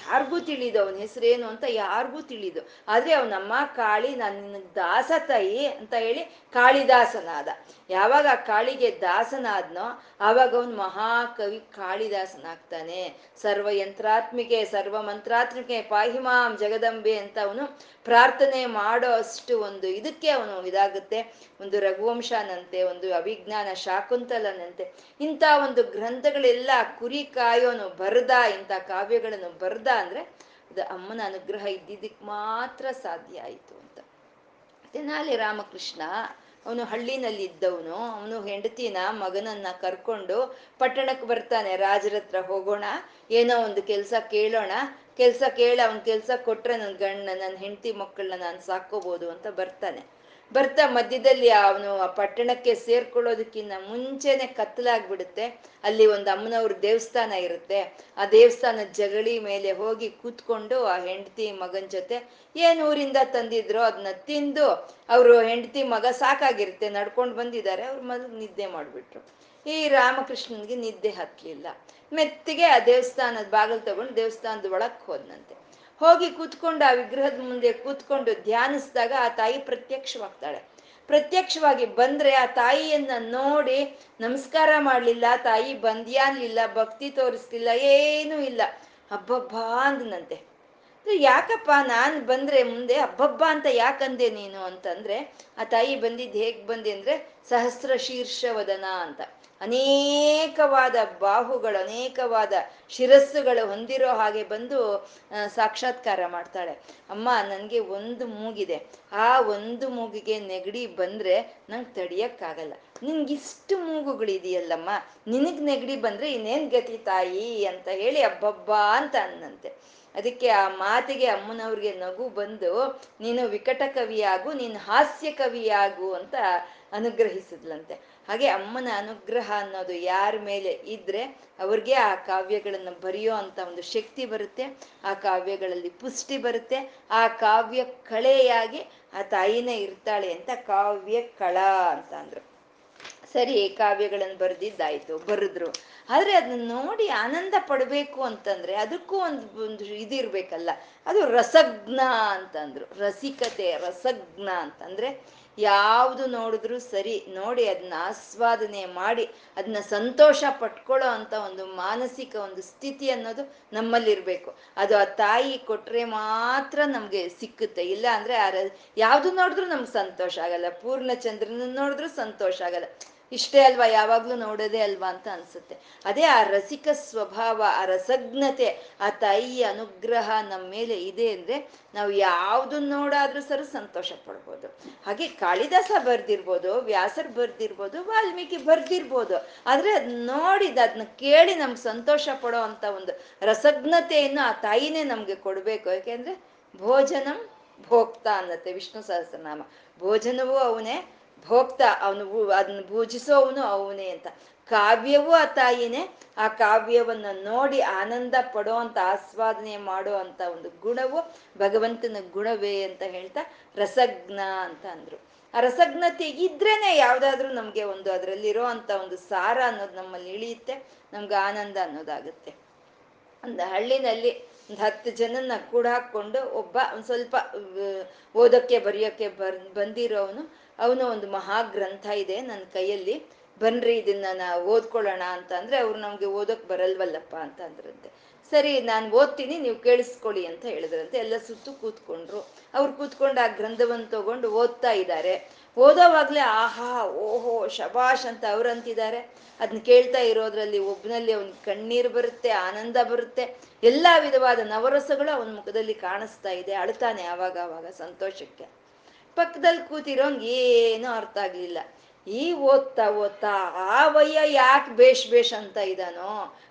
ಯಾರಿಗೂ ತಿಳಿದು, ಅವನ ಹೆಸರೇನು ಅಂತ ಯಾರಿಗೂ ತಿಳಿದು. ಆದ್ರೆ ಅವನಮ್ಮ ಕಾಳಿ, ನಾನು ನಿನಗೆ ದಾಸ ತಾಯಿ ಅಂತ ಹೇಳಿ ಕಾಳಿದಾಸನಾದ. ಯಾವಾಗ ಆ ಕಾಳಿಗೆ ದಾಸನಾದ್ನೋ ಆವಾಗ ಅವನು ಮಹಾಕವಿ ಕಾಳಿದಾಸನಾಗ್ತಾನೆ. ಸರ್ವ ಯಂತ್ರಾತ್ಮಿಕೆ ಸರ್ವ ಮಂತ್ರಾತ್ಮಿಕೆ ಪಾಹಿಮಾಂ ಜಗದಂಬೆ ಅಂತ ಅವನು ಪ್ರಾರ್ಥನೆ ಮಾಡೋ ಅಷ್ಟು ಒಂದು ಇದಕ್ಕೆ ಅವನು ಇದಾಗುತ್ತೆ. ಒಂದು ರಘುವಂಶನಂತೆ, ಒಂದು ಅಭಿಜ್ಞಾನ ಶಾಕುಂತಲನಂತೆ ಇಂಥ ಒಂದು ಗ್ರಂಥಗಳೆಲ್ಲ ಕುರಿ ಕಾಯೋನು ಬರೆದ, ಇಂಥ ಕಾವ್ಯಗಳನ್ನು ಬರೆದ. ಅಂದ್ರೆ ಅದು ಅಮ್ಮನ ಅನುಗ್ರಹ ಇದ್ದಿದ್ದಕ್ಕೆ ಮಾತ್ರ ಸಾಧ್ಯ ಆಯಿತು ಅಂತ. ತೆನಾಲಿ ರಾಮಕೃಷ್ಣ ಅವನು ಹಳ್ಳಿನಲ್ಲಿದ್ದವನು, ಅವನು ಹೆಂಡತಿನ ಮಗನನ್ನ ಕರ್ಕೊಂಡು ಪಟ್ಟಣಕ್ಕೆ ಬರ್ತಾನೆ. ರಾಜರ ಹತ್ರ ಹೋಗೋಣ, ಏನೋ ಒಂದು ಕೆಲಸ ಕೇಳೋಣ, ಕೆಲಸ ಕೇಳ ಅವ್ನ ಕೆಲಸ ಕೊಟ್ರೆ ನನ್ನ ಗಂಡ ನನ್ನ ಹೆಂಡತಿ ಮಕ್ಕಳನ್ನ ನಾನು ಸಾಕೋಬಹುದು ಅಂತ ಬರ್ತಾನೆ. ಬರ್ತಾ ಮಧ್ಯದಲ್ಲಿ ಅವನು ಆ ಪಟ್ಟಣಕ್ಕೆ ಸೇರ್ಕೊಳ್ಳೋದಕ್ಕಿಂತ ಮುಂಚೆನೆ ಕತ್ತಲಾಗ್ಬಿಡುತ್ತೆ. ಅಲ್ಲಿ ಒಂದು ಅಮ್ಮನವ್ರ ದೇವಸ್ಥಾನ ಇರುತ್ತೆ. ಆ ದೇವಸ್ಥಾನದ ಜಗಳಿ ಮೇಲೆ ಹೋಗಿ ಕೂತ್ಕೊಂಡು ಆ ಹೆಂಡತಿ ಮಗನ ಜೊತೆ ಏನ್ ಊರಿಂದ ತಂದಿದ್ರು ಅದನ್ನ ತಿಂದು, ಅವರು ಹೆಂಡತಿ ಮಗ ಸಾಕಾಗಿರುತ್ತೆ, ನಡ್ಕೊಂಡು ಬಂದಿದ್ದಾರೆ, ಅವ್ರ ಮಗ ನಿದ್ದೆ ಮಾಡ್ಬಿಟ್ರು. ಈ ರಾಮಕೃಷ್ಣನ್ಗೆ ನಿದ್ದೆ ಹತ್ತಲಿಲ್ಲ. ಮೆತ್ತಿಗೆ ಆ ದೇವಸ್ಥಾನದ ಬಾಗಿಲು ತಗೊಂಡು ದೇವಸ್ಥಾನದ ಒಳಕ್ ಹೋದ್ನಂತೆ. ಹೋಗಿ ಕೂತ್ಕೊಂಡು ಆ ವಿಗ್ರಹದ ಮುಂದೆ ಕೂತ್ಕೊಂಡು ಧ್ಯಾನಿಸಿದಾಗ ಆ ತಾಯಿ ಪ್ರತ್ಯಕ್ಷವಾಗ್ತಾಳೆ. ಪ್ರತ್ಯಕ್ಷವಾಗಿ ಬಂದ್ರೆ ಆ ತಾಯಿಯನ್ನ ನೋಡಿ ನಮಸ್ಕಾರ ಮಾಡ್ಲಿಲ್ಲ, ತಾಯಿ ಬಂದ್ಯಾನ್ಲಿಲ್ಲ, ಭಕ್ತಿ ತೋರಿಸ್ಲಿಲ್ಲ, ಏನೂ ಇಲ್ಲ. ಹಬ್ಬಬ್ಬಾ ಅಂದನಂತೆ. ಯಾಕಪ್ಪ ನಾನು ಬಂದ್ರೆ ಮುಂದೆ ಹಬ್ಬಬ್ಬ ಅಂತ ಯಾಕಂದೆ ನೀನು ಅಂತಂದ್ರೆ, ಆ ತಾಯಿ ಬಂದಿದ್ ಹೇಗ್ ಬಂದೆ ಅಂದ್ರೆ ಸಹಸ್ರ ಶೀರ್ಷವದನ ಅಂತ, ಅನೇಕವಾದ ಬಾಹುಗಳು ಅನೇಕವಾದ ಶಿರಸ್ಸುಗಳು ಹೊಂದಿರೋ ಹಾಗೆ ಬಂದು ಸಾಕ್ಷಾತ್ಕಾರ ಮಾಡ್ತಾಳೆ. ಅಮ್ಮ ನನಗೆ ಒಂದು ಮೂಗಿದೆ, ಆ ಒಂದು ಮೂಗಿಗೆ ನೆಗಡಿ ಬಂದರೆ ನಂಗೆ ತಡಿಯಕ್ಕಾಗಲ್ಲ, ನಿನ್ಗಿಷ್ಟು ಮೂಗುಗಳಿದೆಯಲ್ಲಮ್ಮ, ನಿನಗೆ ನೆಗಡಿ ಬಂದರೆ ಇನ್ನೇನು ಗತಿ ತಾಯಿ ಅಂತ ಹೇಳಿ ಹಬ್ಬಬ್ಬ ಅಂತ ಅನ್ನಂತೆ. ಅದಕ್ಕೆ ಆ ಮಾತಿಗೆ ಅಮ್ಮನವ್ರಿಗೆ ನಗು ಬಂದು ನೀನು ವಿಕಟ ಕವಿಯಾಗು, ನೀನು ಹಾಸ್ಯ ಕವಿಯಾಗು ಅಂತ ಅನುಗ್ರಹಿಸಿದ್ಲಂತೆ. ಹಾಗೆ ಅಮ್ಮನ ಅನುಗ್ರಹ ಅನ್ನೋದು ಯಾರ ಮೇಲೆ ಇದ್ರೆ ಅವ್ರಿಗೆ ಆ ಕಾವ್ಯಗಳನ್ನು ಬರೆಯೋ ಅಂತ ಒಂದು ಶಕ್ತಿ ಬರುತ್ತೆ, ಆ ಕಾವ್ಯಗಳಲ್ಲಿ ಪುಷ್ಟಿ ಬರುತ್ತೆ, ಆ ಕಾವ್ಯ ಕಳೆಯಾಗಿ ಆ ತಾಯಿನೇ ಇರ್ತಾಳೆ ಅಂತ ಕಾವ್ಯ ಕಳಾ ಅಂತ ಅಂದ್ರು. ಸರಿ, ಕಾವ್ಯಗಳನ್ನು ಬರೆದಿದ್ದಾಯ್ತು, ಬರೆದ್ರು. ಆದರೆ ಅದನ್ನ ನೋಡಿ ಆನಂದ ಪಡಬೇಕು ಅಂತಂದ್ರೆ ಅದಕ್ಕೂ ಒಂದು ಒಂದು ಇದಿರ್ಬೇಕಲ್ಲ, ಅದು ರಸಜ್ಞ ಅಂತಂದ್ರು. ರಸಿಕತೆ, ರಸಜ್ಞ ಅಂತಂದ್ರೆ ಯಾವುದು ನೋಡಿದ್ರು ಸರಿ ನೋಡಿ ಅದನ್ನ ಆಸ್ವಾದನೆ ಮಾಡಿ ಅದನ್ನ ಸಂತೋಷ ಪಟ್ಕೊಳ್ಳೋ ಅಂತ ಒಂದು ಮಾನಸಿಕ ಒಂದು ಸ್ಥಿತಿ ಅನ್ನೋದು ನಮ್ಮಲ್ಲಿರ್ಬೇಕು. ಅದು ಆ ತಾಯಿ ಕೊಟ್ರೆ ಮಾತ್ರ ನಮ್ಗೆ ಸಿಕ್ಕುತ್ತೆ. ಇಲ್ಲ ಅಂದ್ರೆ ಯಾವುದು ನೋಡಿದ್ರು ನಮ್ಗೆ ಸಂತೋಷ ಆಗಲ್ಲ. ಪೂರ್ಣಚಂದ್ರನ ನೋಡಿದ್ರು ಸಂತೋಷ ಆಗಲ್ಲ. ಇಷ್ಟೇ ಅಲ್ವಾ, ಯಾವಾಗ್ಲೂ ನೋಡೋದೇ ಅಲ್ವಾ ಅಂತ ಅನ್ಸುತ್ತೆ. ಅದೇ ಆ ರಸಿಕ ಸ್ವಭಾವ, ಆ ರಸಜ್ಞತೆ, ಆ ತಾಯಿಯ ಅನುಗ್ರಹ ನಮ್ಮ ಮೇಲೆ ಇದೆ ಅಂದ್ರೆ ನಾವು ಯಾವುದನ್ನ ನೋಡಾದ್ರೂ ಸರಿ ಸಂತೋಷ ಪಡ್ಬೋದು. ಹಾಗೆ ಕಾಳಿದಾಸ ಬರ್ದಿರ್ಬೋದು, ವ್ಯಾಸರ್ ಬರ್ದಿರ್ಬೋದು, ವಾಲ್ಮೀಕಿ ಬರ್ದಿರ್ಬೋದು. ಆದ್ರೆ ಅದ್ ನೋಡಿದ ಅದನ್ನ ಕೇಳಿ ನಮ್ಗೆ ಸಂತೋಷ ಪಡೋ ಅಂತ ಒಂದು ರಸಜ್ಞತೆಯನ್ನು ಆ ತಾಯಿನೇ ನಮ್ಗೆ ಕೊಡ್ಬೇಕು. ಯಾಕೆಂದ್ರೆ ಭೋಜನಂ ಭೋಕ್ತಾ ಅನ್ನತ್ತೆ ವಿಷ್ಣು ಸಹಸ್ರನಾಮ. ಭೋಜನವೂ ಅವನೇ, ಭೋಗ್ತಾ ಅವನು, ಅದನ್ನ ಭೋಜಿಸೋವನು ಅವನೇ ಅಂತ. ಕಾವ್ಯವೂ ಆ ತಾಯಿನೇ. ಆ ಕಾವ್ಯವನ್ನು ನೋಡಿ ಆನಂದ ಪಡೋ ಅಂತ, ಆಸ್ವಾದನೆ ಮಾಡೋ ಅಂತ ಒಂದು ಗುಣವು ಭಗವಂತನ ಗುಣವೇ ಅಂತ ಹೇಳ್ತಾ ರಸಜ್ಞ ಅಂತ ಅಂದ್ರು. ಆ ರಸಜ್ಞತೆ ಇದ್ರೇನೆ ಯಾವ್ದಾದ್ರೂ ನಮ್ಗೆ ಒಂದು ಅದರಲ್ಲಿರೋ ಅಂತ ಒಂದು ಸಾರ ಅನ್ನೋದು ನಮ್ಮಲ್ಲಿ ಇಳಿಯುತ್ತೆ, ನಮ್ಗೆ ಆನಂದ ಅನ್ನೋದಾಗುತ್ತೆ. ಒಂದು ಹಳ್ಳಿನಲ್ಲಿ ಒಂದು ಹತ್ತು ಜನನ್ನ ಕೂಡ ಹಾಕ್ಕೊಂಡು ಒಬ್ಬ ಒಂದು ಸ್ವಲ್ಪ ಓದೋಕ್ಕೆ ಬರೆಯೋಕ್ಕೆ ಬರ್ ಬಂದಿರೋವನು ಅವನು ಒಂದು ಮಹಾಗ್ರಂಥ ಇದೆ ನನ್ನ ಕೈಯಲ್ಲಿ, ಬನ್ರಿ ಇದನ್ನ ನಾವು ಓದ್ಕೊಳ್ಳೋಣ ಅಂತ ಅಂದ್ರೆ ಅವ್ರು ನಮ್ಗೆ ಓದೋಕ್ ಬರಲ್ವಲ್ಲಪ್ಪ ಅಂತ ಅಂದ್ರಂತೆ. ಸರಿ ನಾನು ಓದ್ತೀನಿ, ನೀವು ಕೇಳಿಸ್ಕೊಳ್ಳಿ ಅಂತ ಹೇಳಿದ್ರಂತೆ. ಎಲ್ಲ ಸುತ್ತು ಕೂತ್ಕೊಂಡ್ರು. ಅವ್ರು ಕೂತ್ಕೊಂಡು ಆ ಗ್ರಂಥವನ್ನು ತಗೊಂಡು ಓದ್ತಾ ಇದ್ದಾರೆ. ಓದೋವಾಗ್ಲೇ ಆಹಾ ಓಹೋ ಶಬಾಷ್ ಅಂತ ಅವ್ರಂತಿದ್ದಾರೆ. ಅದನ್ನ ಕೇಳ್ತಾ ಇರೋದ್ರಲ್ಲಿ ಒಬ್ನಲ್ಲಿ ಅವನ್ ಕಣ್ಣೀರು ಬರುತ್ತೆ, ಆನಂದ ಬರುತ್ತೆ, ಎಲ್ಲಾ ವಿಧವಾದ ನವರಸಗಳು ಅವನ ಮುಖದಲ್ಲಿ ಕಾಣಿಸ್ತಾ ಇದೆ. ಅಳ್ತಾನೆ ಆವಾಗ ಆವಾಗ ಸಂತೋಷಕ್ಕೆ. ಪಕ್ಕದಲ್ಲಿ ಕೂತಿರೋನ್ಗೆ ಏನೂ ಅರ್ಥ ಆಗ್ಲಿಲ್ಲ. ಈ ಓದ್ತಾ ಓದ್ತಾ ಆ ವಯ್ಯ ಯಾಕೆ ಬೇಷ್ ಬೇಷ್ ಅಂತ ಇದ್ದಾನೋ,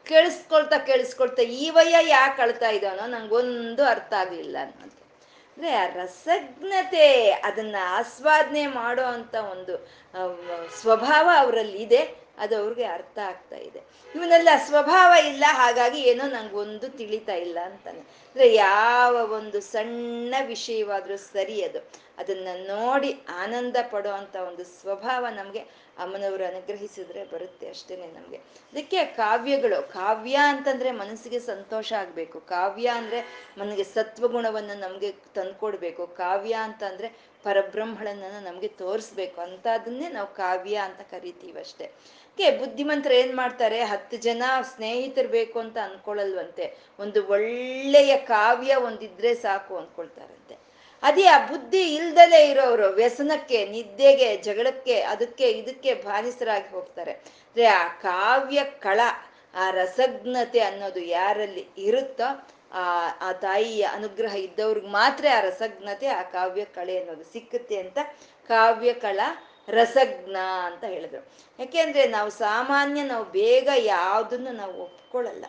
ಕೇಳಿಸ್ಕೊಳ್ತಾ ಕೇಳಿಸ್ಕೊಳ್ತಾ ಈ ವಯ್ಯ ಯಾಕೆ ಅಳ್ತಾ ಇದ್ದಾನೋ ನಂಗೊಂದು ಅರ್ಥ ಆಗ್ಲಿಲ್ಲ ಅನ್ನೋದು ಅಂದ್ರೆ ಆ ರಸಜ್ಞತೆ, ಅದನ್ನ ಆಸ್ವಾದನೆ ಮಾಡೋ ಅಂತ ಒಂದು ಸ್ವಭಾವ ಅವರಲ್ಲಿ ಇದೆ. ಅದು ಅವ್ರಿಗೆ ಅರ್ಥ ಆಗ್ತಾ ಇದೆ. ಇವನೆಲ್ಲ ಸ್ವಭಾವ ಇಲ್ಲ, ಹಾಗಾಗಿ ಏನೋ ನಂಗೊಂದು ತಿಳಿತಾ ಇಲ್ಲ ಅಂತಾನೆ. ಅಂದ್ರೆ ಯಾವ ಒಂದು ಸಣ್ಣ ವಿಷಯವಾದ್ರೂ ಸರಿ ಅದು ಅದನ್ನ ನೋಡಿ ಆನಂದ ಪಡೋ ಅಂತ ಒಂದು ಸ್ವಭಾವ ನಮ್ಗೆ ಅಮ್ಮನವರು ಅನುಗ್ರಹಿಸಿದ್ರೆ ಬರುತ್ತೆ ಅಷ್ಟೇನೆ ನಮ್ಗೆ. ಅದಕ್ಕೆ ಕಾವ್ಯಗಳು, ಕಾವ್ಯ ಅಂತಂದ್ರೆ ಮನಸ್ಸಿಗೆ ಸಂತೋಷ ಆಗ್ಬೇಕು, ಕಾವ್ಯ ಅಂದ್ರೆ ಮನಗೆ ಸತ್ವಗುಣವನ್ನ ನಮ್ಗೆ ತಂದ್ಕೊಡ್ಬೇಕು, ಕಾವ್ಯ ಅಂತ ಅಂದ್ರೆ ಪರಬ್ರಹ್ಮಳನ್ನ ನಮ್ಗೆ ತೋರಿಸ್ಬೇಕು ಅಂತ ಅದನ್ನೇ ನಾವು ಕಾವ್ಯ ಅಂತ ಕರಿತೀವಿ ಅಷ್ಟೇ. ಬುದ್ಧಿಮಂತರು ಏನ್ ಮಾಡ್ತಾರೆ, ಹತ್ತು ಜನ ಸ್ನೇಹಿತರು ಬೇಕು ಅಂತ ಅನ್ಕೊಳ್ಳಲ್ವಂತೆ, ಒಂದು ಒಳ್ಳೆಯ ಕಾವ್ಯ ಒಂದಿದ್ರೆ ಸಾಕು ಅನ್ಕೊಳ್ತಾರಂತೆ. ಅದೇ ಆ ಬುದ್ಧಿ ಇಲ್ದಲೇ ಇರೋರು ವ್ಯಸನಕ್ಕೆ, ನಿದ್ದೆಗೆ, ಜಗಳಕ್ಕೆ, ಅದಕ್ಕೆ ಇದಕ್ಕೆ ಬಾನಿಸರಾಗಿ ಹೋಗ್ತಾರೆ. ಅಂದ್ರೆ ಆ ಕಾವ್ಯ ಕಳ, ಆ ರಸಜ್ಞತೆ ಅನ್ನೋದು ಯಾರಲ್ಲಿ ಇರುತ್ತೋ ಆ ಆ ತಾಯಿಯ ಅನುಗ್ರಹ ಇದ್ದವ್ರಿಗೆ ಮಾತ್ರ ಆ ರಸಜ್ಞತೆ, ಆ ಕಾವ್ಯ ಕಳೆ ಅನ್ನೋದು ಸಿಕ್ಕುತ್ತೆ ಅಂತ ಕಾವ್ಯ ಕಳ ರಸಜ್ಞ ಅಂತ ಹೇಳಿದ್ರು. ಯಾಕೆಂದರೆ ನಾವು ಸಾಮಾನ್ಯ ನಾವು ಬೇಗ ಯಾವುದನ್ನು ನಾವು ಒಪ್ಕೊಳ್ಳಲ್ಲ,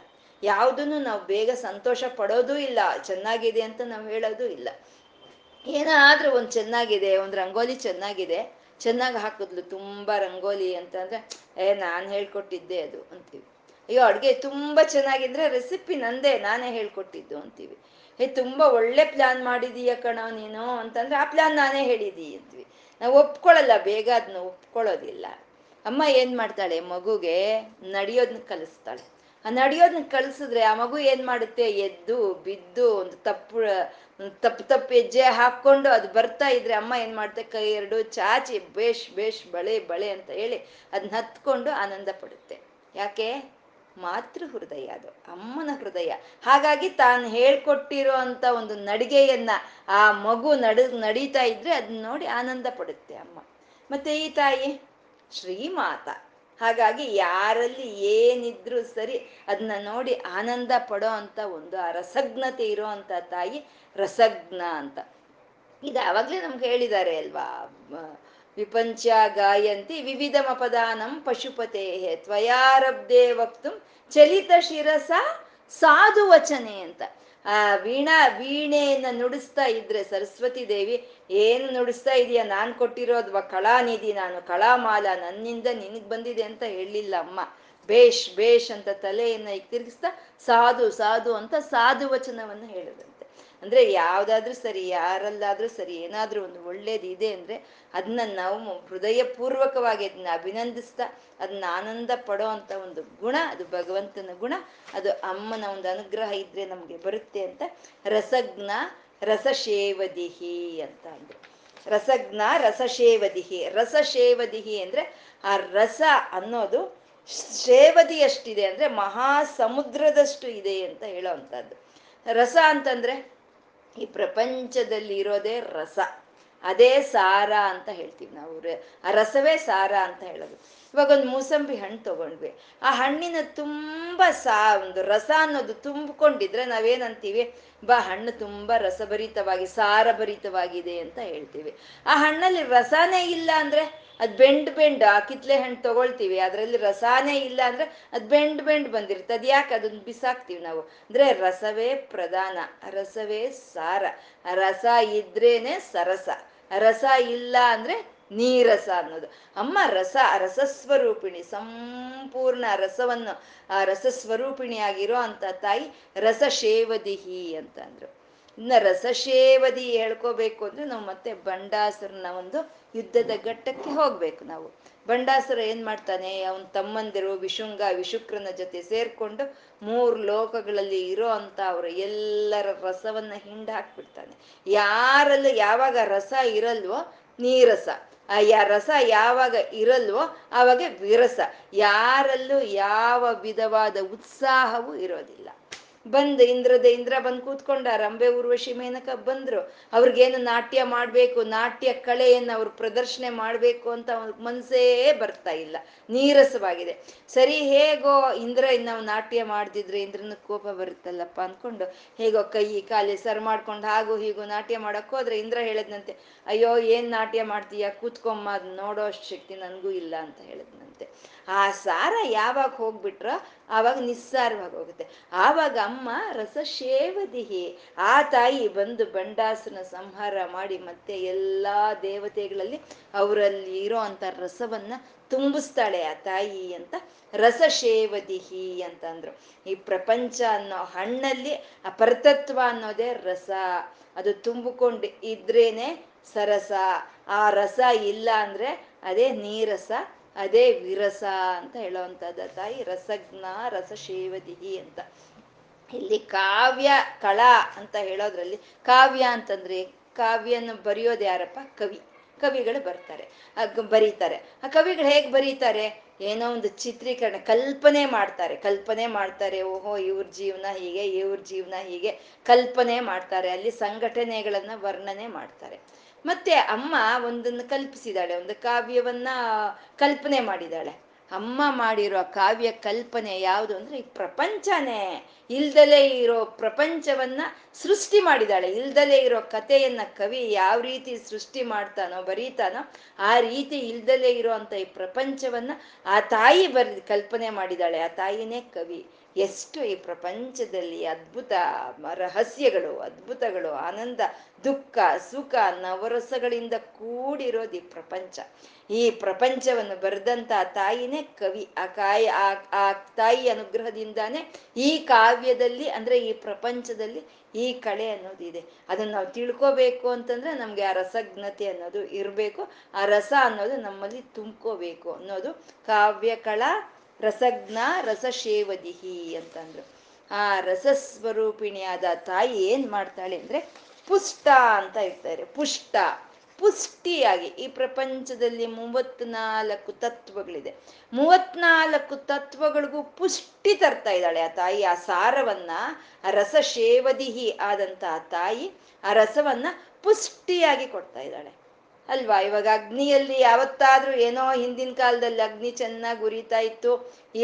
ಯಾವುದನ್ನು ನಾವು ಬೇಗ ಸಂತೋಷ ಪಡೋದೂ ಇಲ್ಲ, ಚೆನ್ನಾಗಿದೆ ಅಂತ ನಾವು ಹೇಳೋದು ಇಲ್ಲ. ಏನಾದರೂ ಒಂದು ಚೆನ್ನಾಗಿದೆ, ಒಂದು ರಂಗೋಲಿ ಚೆನ್ನಾಗಿದೆ, ಚೆನ್ನಾಗಿ ಹಾಕಿದ್ಲು ತುಂಬ ರಂಗೋಲಿ ಅಂತಂದರೆ ಏ ನಾನು ಹೇಳ್ಕೊಟ್ಟಿದ್ದೆ ಅದು ಅಂತೀವಿ. ಅಯ್ಯೋ ಅಡುಗೆ ತುಂಬ ಚೆನ್ನಾಗಿದ್ರೆ ರೆಸಿಪಿ ನಂದೇ, ನಾನೇ ಹೇಳ್ಕೊಟ್ಟಿದ್ದು ಅಂತೀವಿ. ಏ ತುಂಬ ಒಳ್ಳೆ ಪ್ಲ್ಯಾನ್ ಮಾಡಿದೀಯ ಕಣೋ ನೀನು ಅಂತಂದರೆ ಆ ಪ್ಲ್ಯಾನ್ ನಾನೇ ಹೇಳಿದ್ದೀ ಅಂತೀವಿ. ನಾವು ಒಪ್ಕೊಳ್ಳಲ್ಲ, ಬೇಗ ಅದನ್ನ ಒಪ್ಕೊಳ್ಳೋದಿಲ್ಲ. ಅಮ್ಮ ಏನು ಮಾಡ್ತಾಳೆ, ಮಗುಗೆ ನಡೆಯೋದನ್ನ ಕಲಿಸ್ತಾಳೆ. ಆ ನಡೆಯೋದನ್ನ ಕಲಿಸಿದ್ರೆ ಆ ಮಗು ಏನು ಮಾಡುತ್ತೆ, ಎದ್ದು ಬಿದ್ದು ಒಂದು ತಪ್ಪು ತಪ್ಪು ತಪ್ಪು ಹೆಜ್ಜೆ ಹಾಕ್ಕೊಂಡು ಅದು ಬರ್ತಾ ಇದ್ರೆ ಅಮ್ಮ ಏನು ಮಾಡುತ್ತೆ, ಕೈ ಎರಡು ಚಾಚಿ ಬೇಷ್ ಬೇಷ್ ಬಳೆ ಬಳೆ ಅಂತ ಹೇಳಿ ಅದನ್ನ ಹತ್ಕೊಂಡು ಆನಂದ ಪಡುತ್ತೆ. ಯಾಕೆ, ಮಾತೃ ಹೃದಯ ಅದು, ಅಮ್ಮನ ಹೃದಯ. ಹಾಗಾಗಿ ತಾನು ಹೇಳ್ಕೊಟ್ಟಿರೋ ಅಂಥ ಒಂದು ನಡಿಗೆಯನ್ನು ಆ ಮಗು ನಡ ನಡೀತಾ ಇದ್ರೆ ಅದನ್ನ ನೋಡಿ ಆನಂದ ಪಡುತ್ತೆ ಅಮ್ಮ. ಮತ್ತು ಈ ತಾಯಿ ಶ್ರೀಮಾತ. ಹಾಗಾಗಿ ಯಾರಲ್ಲಿ ಏನಿದ್ರೂ ಸರಿ ಅದನ್ನ ನೋಡಿ ಆನಂದ ಪಡೋ ಅಂಥ ಒಂದು ಆ ರಸಜ್ಞತೆ ಇರೋ ಅಂಥ ತಾಯಿ ರಸಜ್ಞ ಅಂತ. ಇದು ಆವಾಗಲೇ ನಮ್ಗೆ ಹೇಳಿದ್ದಾರೆ ಅಲ್ವಾ, ವಿಪಂಚ ಗಾಯಂತಿ ವಿವಿಧ ಮಪದಾನಂ ಪಶುಪತೆ ತ್ವಯಾರಬ್ಧೇ ವಕ್ತು ಚಲಿತ ಶಿರಸ ಸಾಧು ವಚನೆ ಅಂತ. ಆ ವೀಣಾ ವೀಣೆಯನ್ನು ನುಡಿಸ್ತಾ ಇದ್ರೆ ಸರಸ್ವತಿ ದೇವಿ ಏನು ನುಡಿಸ್ತಾ ಇದೆಯಾ, ನಾನು ಕೊಟ್ಟಿರೋದ್ವಾ ಕಲಾನಿಧಿ, ನಾನು ಕಲಾಮಾಲ, ನನ್ನಿಂದ ನಿನಗೆ ಬಂದಿದೆ ಅಂತ ಹೇಳಿಲ್ಲ ಅಮ್ಮ. ಬೇಷ್ ಬೇಷ್ ಅಂತ ತಲೆಯನ್ನು ತಿರುಗಿಸ್ತಾ ಸಾಧು ಸಾಧು ಅಂತ ಸಾಧು ವಚನವನ್ನು ಹೇಳಿದರು. ಅಂದರೆ ಯಾವುದಾದ್ರೂ ಸರಿ, ಯಾರಲ್ಲಾದರೂ ಸರಿ ಏನಾದರೂ ಒಂದು ಒಳ್ಳೇದಿದೆ ಅಂದರೆ ಅದನ್ನ ನಾವು ಹೃದಯಪೂರ್ವಕವಾಗಿ ಅದನ್ನ ಅಭಿನಂದಿಸ್ತಾ ಅದನ್ನ ಆನಂದ ಪಡೋ ಅಂಥ ಒಂದು ಗುಣ ಅದು, ಭಗವಂತನ ಗುಣ ಅದು, ಅಮ್ಮನ ಒಂದು ಅನುಗ್ರಹ ಇದ್ದರೆ ನಮಗೆ ಬರುತ್ತೆ ಅಂತ ರಸಜ್ಞ ರಸಶೇವದಿಹಿ ಅಂತ ಅಂದರು. ರಸಜ್ಞ ರಸಶೇವದಿಹಿ. ರಸಶೇವದಿಹಿ ಅಂದರೆ ಆ ರಸ ಅನ್ನೋದು ಶೇವದಿಯಷ್ಟಿದೆ, ಅಂದರೆ ಮಹಾಸಮುದ್ರದಷ್ಟು ಇದೆ ಅಂತ ಹೇಳೋ ಅಂಥದ್ದು. ರಸ ಅಂತಂದರೆ ಈ ಪ್ರಪಂಚದಲ್ಲಿ ಇರೋದೇ ರಸ, ಅದೇ ಸಾರ ಅಂತ ಹೇಳ್ತೀವಿ ನಾವು. ಆ ರಸವೇ ಸಾರ ಅಂತ ಹೇಳೋದು. ಇವಾಗ ಒಂದು ಮೂಸಂಬಿ ಹಣ್ಣು ತೊಗೊಂಡ್ವಿ, ಆ ಹಣ್ಣಿನ ತುಂಬ ಸಾ ಒಂದು ರಸ ಅನ್ನೋದು ತುಂಬಿಕೊಂಡಿದ್ರೆ ನಾವೇನಂತೀವಿ, ಬಾ ಹಣ್ಣು ತುಂಬ ರಸಭರಿತವಾಗಿ ಸಾರಭರಿತವಾಗಿದೆ ಅಂತ ಹೇಳ್ತೀವಿ. ಆ ಹಣ್ಣಲ್ಲಿ ರಸನೇ ಇಲ್ಲ ಅಂದರೆ ಅದು ಬೆಂಡ್ ಬೆಂಡ್, ಆ ಕಿತ್ಲೆ ಹಣ್ಣು ತೊಗೊಳ್ತೀವಿ ಅದರಲ್ಲಿ ರಸನೇ ಇಲ್ಲ ಅಂದರೆ ಅದು ಬೆಂಡ್ ಬೆಂಡ್ ಬಂದಿರುತ್ತೆ. ಅದು ಯಾಕೆ, ಅದನ್ನು ಬಿಸಾಕ್ತೀವಿ ನಾವು. ಅಂದರೆ ರಸವೇ ಪ್ರಧಾನ, ರಸವೇ ಸಾರ. ರಸ ಇದ್ರೇನೆ ಸರಸ, ರಸ ಇಲ್ಲ ಅಂದರೆ ನೀರಸ ಅನ್ನೋದು. ಅಮ್ಮ ರಸ ರಸಸ್ವರೂಪಿಣಿ, ಸಂಪೂರ್ಣ ರಸವನ್ನು ಆ ರಸಸ್ವರೂಪಿಣಿಯಾಗಿರೋ ಅಂಥ ತಾಯಿ ರಸಶೇವದಿಹಿ ಅಂತ ಅಂದರು. ಇನ್ನು ರಸಶೇವದಿ ಹೇಳ್ಕೋಬೇಕು ಅಂದರೆ ನಾವು ಮತ್ತೆ ಬಂಡಾಸುರನ ಒಂದು ಯುದ್ಧದ ಘಟ್ಟಕ್ಕೆ ಹೋಗಬೇಕು ನಾವು. ಬಂಡಾಸುರ ಏನು ಮಾಡ್ತಾನೆ, ಅವನ ತಮ್ಮಂದಿರು ವಿಶುಂಗ ವಿಶುಕ್ರನ ಜೊತೆ ಸೇರಿಕೊಂಡು ಮೂರು ಲೋಕಗಳಲ್ಲಿ ಇರೋ ಅಂಥ ಅವರ ಎಲ್ಲರ ರಸವನ್ನು ಹಿಂಡು ಹಾಕ್ಬಿಡ್ತಾನೆ. ಯಾರಲ್ಲೂ ಯಾವಾಗ ರಸ ಇರಲ್ವೋ ನೀರಸ, ಆ ರಸ ಯಾವಾಗ ಇರಲ್ವೋ ಆವಾಗ ವಿರಸ. ಯಾರಲ್ಲೂ ಯಾವ ವಿಧವಾದ ಉತ್ಸಾಹವೂ ಇರೋದಿಲ್ಲ. ಬಂದು ಇಂದ್ರದ ಇಂದ್ರ ಬಂದು ಕೂತ್ಕೊಂಡ, ರಂಭೆ ಊರ್ವಶಿ ಮೇನಕ ಬಂದರು. ಅವ್ರಿಗೇನು ನಾಟ್ಯ ಮಾಡಬೇಕು, ನಾಟ್ಯ ಕಲೆಯನ್ನು ಅವ್ರು ಪ್ರದರ್ಶನೆ ಮಾಡಬೇಕು ಅಂತ ಅವ್ರಿಗೆ ಮನಸ್ಸೇ ಬರ್ತಾ ಇಲ್ಲ, ನೀರಸವಾಗಿದೆ. ಸರಿ ಹೇಗೋ ಇಂದ್ರ ನಾವು ನಾಟ್ಯ ಮಾಡ್ತಿದ್ರೆ ಇಂದ್ರನ ಕೋಪ ಬರುತ್ತಲ್ಲಪ್ಪ ಅಂದ್ಕೊಂಡು ಹೇಗೋ ಕೈ ಕಾಲಿ ಸರ್ ಮಾಡ್ಕೊಂಡು ಹಾಗೂ ಹೀಗೂ ನಾಟ್ಯ ಮಾಡೋಕ್ಕೆ ಹೋದ್ರೆ ಇಂದ್ರ ಹೇಳಿದ್ನಂತೆ, ಅಯ್ಯೋ ಏನು ನಾಟ್ಯ ಮಾಡ್ತೀಯ, ಕೂತ್ಕೊಂಬ, ಅದು ನೋಡೋ ಅಷ್ಟು ಶಕ್ತಿ ನನಗೂ ಇಲ್ಲ ಅಂತ ಹೇಳಿದ್ನಂತೆ. ಆ ಸಾರ ಯಾವಾಗ ಹೋಗ್ಬಿಟ್ರೋ ಆವಾಗ ನಿಸ್ಸಾರವಾಗಿ ಹೋಗುತ್ತೆ. ಆವಾಗ ಅಮ್ಮ ರಸಶೇವದಿಹಿ, ಆ ತಾಯಿ ಬಂದು ಬಂಡಾಸನ ಸಂಹಾರ ಮಾಡಿ ಮತ್ತೆ ಎಲ್ಲ ದೇವತೆಗಳಲ್ಲಿ ಅವರಲ್ಲಿ ಇರೋ ಅಂಥ ರಸವನ್ನು ತುಂಬಿಸ್ತಾಳೆ ಆ ತಾಯಿ ಅಂತ ರಸಶೇವದಿಹಿ ಅಂತ ಅಂದರು. ಈ ಪ್ರಪಂಚ ಅನ್ನೋ ಹಣ್ಣಲ್ಲಿ ಆ ಪರತತ್ವ ಅನ್ನೋದೇ ರಸ, ಅದು ತುಂಬಿಕೊಂಡು ಇದ್ರೇನೆ ಸರಸ. ಆ ರಸ ಇಲ್ಲ ಅಂದರೆ ಅದೇ ನೀರಸ, ಅದೇ ವಿರಸ ಅಂತ ಹೇಳೋವಂಥದ್ದು ತಾಯಿ ರಸಜ್ಞ ರಸಶೇವದಿಹಿ ಅಂತ. ಇಲ್ಲಿ ಕಾವ್ಯ ಕಲಾ ಅಂತ ಹೇಳೋದ್ರಲ್ಲಿ ಕಾವ್ಯ ಅಂತಂದರೆ ಕಾವ್ಯನ ಬರೆಯೋದು ಯಾರಪ್ಪ, ಕವಿ. ಕವಿಗಳು ಬರ್ತಾರೆ, ಬರೀತಾರೆ. ಆ ಕವಿಗಳು ಹೇಗೆ ಬರೀತಾರೆ, ಏನೋ ಒಂದು ಚಿತ್ರೀಕರಣ, ಕಲ್ಪನೆ ಮಾಡ್ತಾರೆ ಕಲ್ಪನೆ ಮಾಡ್ತಾರೆ ಓಹೋ ಇವ್ರ ಜೀವನ ಹೀಗೆ, ಇವ್ರ ಜೀವನ ಹೀಗೆ ಕಲ್ಪನೆ ಮಾಡ್ತಾರೆ. ಅಲ್ಲಿ ಸಂಘಟನೆಗಳನ್ನು ವರ್ಣನೆ ಮಾಡ್ತಾರೆ. ಮತ್ತೆ ಅಮ್ಮ ಒಂದನ್ನು ಕಲ್ಪಿಸಿದಾಳೆ, ಒಂದು ಕಾವ್ಯವನ್ನು ಕಲ್ಪನೆ ಮಾಡಿದ್ದಾಳೆ. ಅಮ್ಮ ಮಾಡಿರೋ ಕಾವ್ಯ ಕಲ್ಪನೆ ಯಾವುದು ಅಂದ್ರೆ ಈ ಪ್ರಪಂಚನೇ. ಇಲ್ದಲೇ ಇರೋ ಪ್ರಪಂಚವನ್ನ ಸೃಷ್ಟಿ ಮಾಡಿದಾಳೆ. ಇಲ್ದಲೇ ಇರೋ ಕಥೆಯನ್ನ ಕವಿ ಯಾವ ರೀತಿ ಸೃಷ್ಟಿ ಮಾಡ್ತಾನೋ ಬರೀತಾನೋ ಆ ರೀತಿ ಇಲ್ದಲೇ ಇರೋ ಅಂತ ಈ ಪ್ರಪಂಚವನ್ನ ಆ ತಾಯಿ ಬರೆದು ಕಲ್ಪನೆ ಮಾಡಿದಾಳೆ. ಆ ತಾಯಿನೇ ಕವಿ. ಎಷ್ಟು ಈ ಪ್ರಪಂಚದಲ್ಲಿ ಅದ್ಭುತ ರಹಸ್ಯಗಳು, ಅದ್ಭುತಗಳು, ಆನಂದ, ದುಃಖ, ಸುಖ, ನವರಸಗಳಿಂದ ಕೂಡಿರೋದು ಈ ಪ್ರಪಂಚ. ಈ ಪ್ರಪಂಚವನ್ನು ಬರೆದಂತ ತಾಯಿನೇ ಕವಿ. ಆ ಕಾಯಿ ಆ ಆ ತಾಯಿ ಅನುಗ್ರಹದಿಂದಾನೇ ಈ ಕಾವ್ಯದಲ್ಲಿ ಅಂದ್ರೆ ಈ ಪ್ರಪಂಚದಲ್ಲಿ ಈ ಕಲೆ ಅನ್ನೋದು ಇದೆ. ಅದನ್ನ ನಾವು ತಿಳ್ಕೋಬೇಕು ಅಂತಂದ್ರೆ ನಮ್ಗೆ ಆ ರಸಜ್ಞತೆ ಅನ್ನೋದು ಇರಬೇಕು. ಆ ರಸ ಅನ್ನೋದು ನಮ್ಮಲ್ಲಿ ತುಂಬ್ಕೋಬೇಕು ಅನ್ನೋದು ಕಾವ್ಯ ಕಲಾ ರಸಜ್ಞ ರಸಶೇವದಿಹಿ ಅಂತಂದ್ರು. ಆ ರಸಸ್ವರೂಪಿಣಿಯಾದ ತಾಯಿ ಏನ್ ಮಾಡ್ತಾಳೆ ಅಂದ್ರೆ ಪುಷ್ಟ ಅಂತ ಇರ್ತಾರೆ. ಪುಷ್ಟ ಪುಷ್ಟಿಯಾಗಿ ಈ ಪ್ರಪಂಚದಲ್ಲಿ ಮೂವತ್ನಾಲ್ಕು ತತ್ವಗಳಿದೆ. ಮೂವತ್ನಾಲ್ಕು ತತ್ವಗಳಿಗೂ ಪುಷ್ಟಿ ತರ್ತಾ ಇದ್ದಾಳೆ ಆ ತಾಯಿ. ಆ ಸಾರವನ್ನ, ಆ ರಸಶೇವದಿಹಿ ಆದಂತ ಆ ತಾಯಿ ಆ ರಸವನ್ನ ಪುಷ್ಟಿಯಾಗಿ ಕೊಡ್ತಾ ಇದ್ದಾಳೆ ಅಲ್ವಾ. ಇವಾಗ ಅಗ್ನಿಯಲ್ಲಿ ಯಾವತ್ತಾದ್ರೂ ಏನೋ ಹಿಂದಿನ ಕಾಲದಲ್ಲಿ ಅಗ್ನಿ ಚೆನ್ನಾಗಿ ಉರಿತಾ ಇತ್ತು,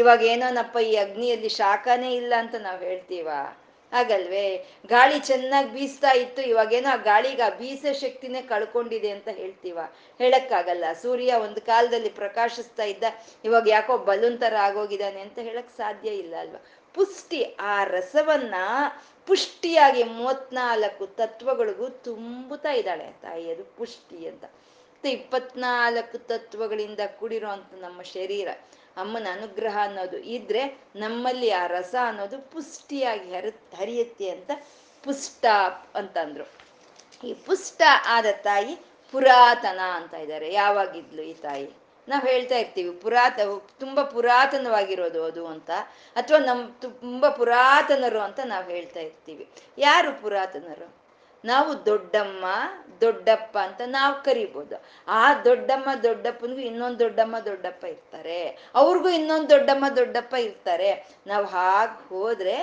ಇವಾಗ ಏನೋನಪ್ಪ ಈ ಅಗ್ನಿಯಲ್ಲಿ ಶಾಖನೇ ಇಲ್ಲ ಅಂತ ನಾವು ಹೇಳ್ತೀವ, ಹಾಗಲ್ವೇ. ಗಾಳಿ ಚೆನ್ನಾಗಿ ಬೀಸ್ತಾ ಇತ್ತು, ಇವಾಗೇನೋ ಆ ಗಾಳಿಗೆ ಆ ಬೀಸೋ ಶಕ್ತಿನೇ ಕಳ್ಕೊಂಡಿದೆ ಅಂತ ಹೇಳ್ತೀವ, ಹೇಳಕ್ಕಾಗಲ್ಲ. ಸೂರ್ಯ ಒಂದು ಕಾಲದಲ್ಲಿ ಪ್ರಕಾಶಿಸ್ತಾ ಇದ್ದ, ಇವಾಗ ಯಾಕೋ ಬಲೂನ್ ತರ ಆಗೋಗಿದ್ದಾನೆ ಅಂತ ಹೇಳಕ್ ಸಾಧ್ಯ ಇಲ್ಲ ಅಲ್ವಾ. ಪುಷ್ಟಿ, ಆ ರಸವನ್ನ ಪುಷ್ಟಿಯಾಗಿ ಮೂವತ್ನಾಲ್ಕು ತತ್ವಗಳಿಗೂ ತುಂಬುತ್ತಾ ಇದ್ದಾಳೆ ತಾಯಿ. ಅದು ಪುಷ್ಟಿ ಅಂತ. ಮತ್ತೆ ಇಪ್ಪತ್ನಾಲ್ಕು ತತ್ವಗಳಿಂದ ಕೂಡಿರೋ ಅಂತ ನಮ್ಮ ಶರೀರ ಅಮ್ಮನ ಅನುಗ್ರಹ ಅನ್ನೋದು ಇದ್ರೆ ನಮ್ಮಲ್ಲಿ ಆ ರಸ ಅನ್ನೋದು ಪುಷ್ಟಿಯಾಗಿ ಹರಿ ಹರಿಯುತ್ತೆ ಅಂತ ಪುಷ್ಟ ಅಂತಂದ್ರು. ಈ ಪುಷ್ಟ ಆದ ತಾಯಿ ಪುರಾತನ ಅಂತ ಇದ್ದಾರೆ. ಯಾವಾಗಿದ್ಲು ಈ ತಾಯಿ? ನಾವು ಹೇಳ್ತಾ ಇರ್ತೀವಿ ಪುರಾತ ತುಂಬಾ ಪುರಾತನವಾಗಿರೋದು ಅದು ಅಂತ, ಅಥವಾ ನಮ್ ತುಂಬಾ ಪುರಾತನರು ಅಂತ ನಾವು ಹೇಳ್ತಾ ಇರ್ತೀವಿ. ಯಾರು ಪುರಾತನರು? ನಾವು ದೊಡ್ಡಮ್ಮ ದೊಡ್ಡಪ್ಪ ಅಂತ ನಾವು ಕರಿಬೋದು. ಆ ದೊಡ್ಡಮ್ಮ ದೊಡ್ಡಪ್ಪನಿಗೂ ಇನ್ನೊಂದು ದೊಡ್ಡಮ್ಮ ದೊಡ್ಡಪ್ಪ ಇರ್ತಾರೆ, ಅವ್ರಿಗೂ ಇನ್ನೊಂದು ದೊಡ್ಡಮ್ಮ ದೊಡ್ಡಪ್ಪ ಇರ್ತಾರೆ. ನಾವು ಹಾಗೆ ಹೋದ್ರೆ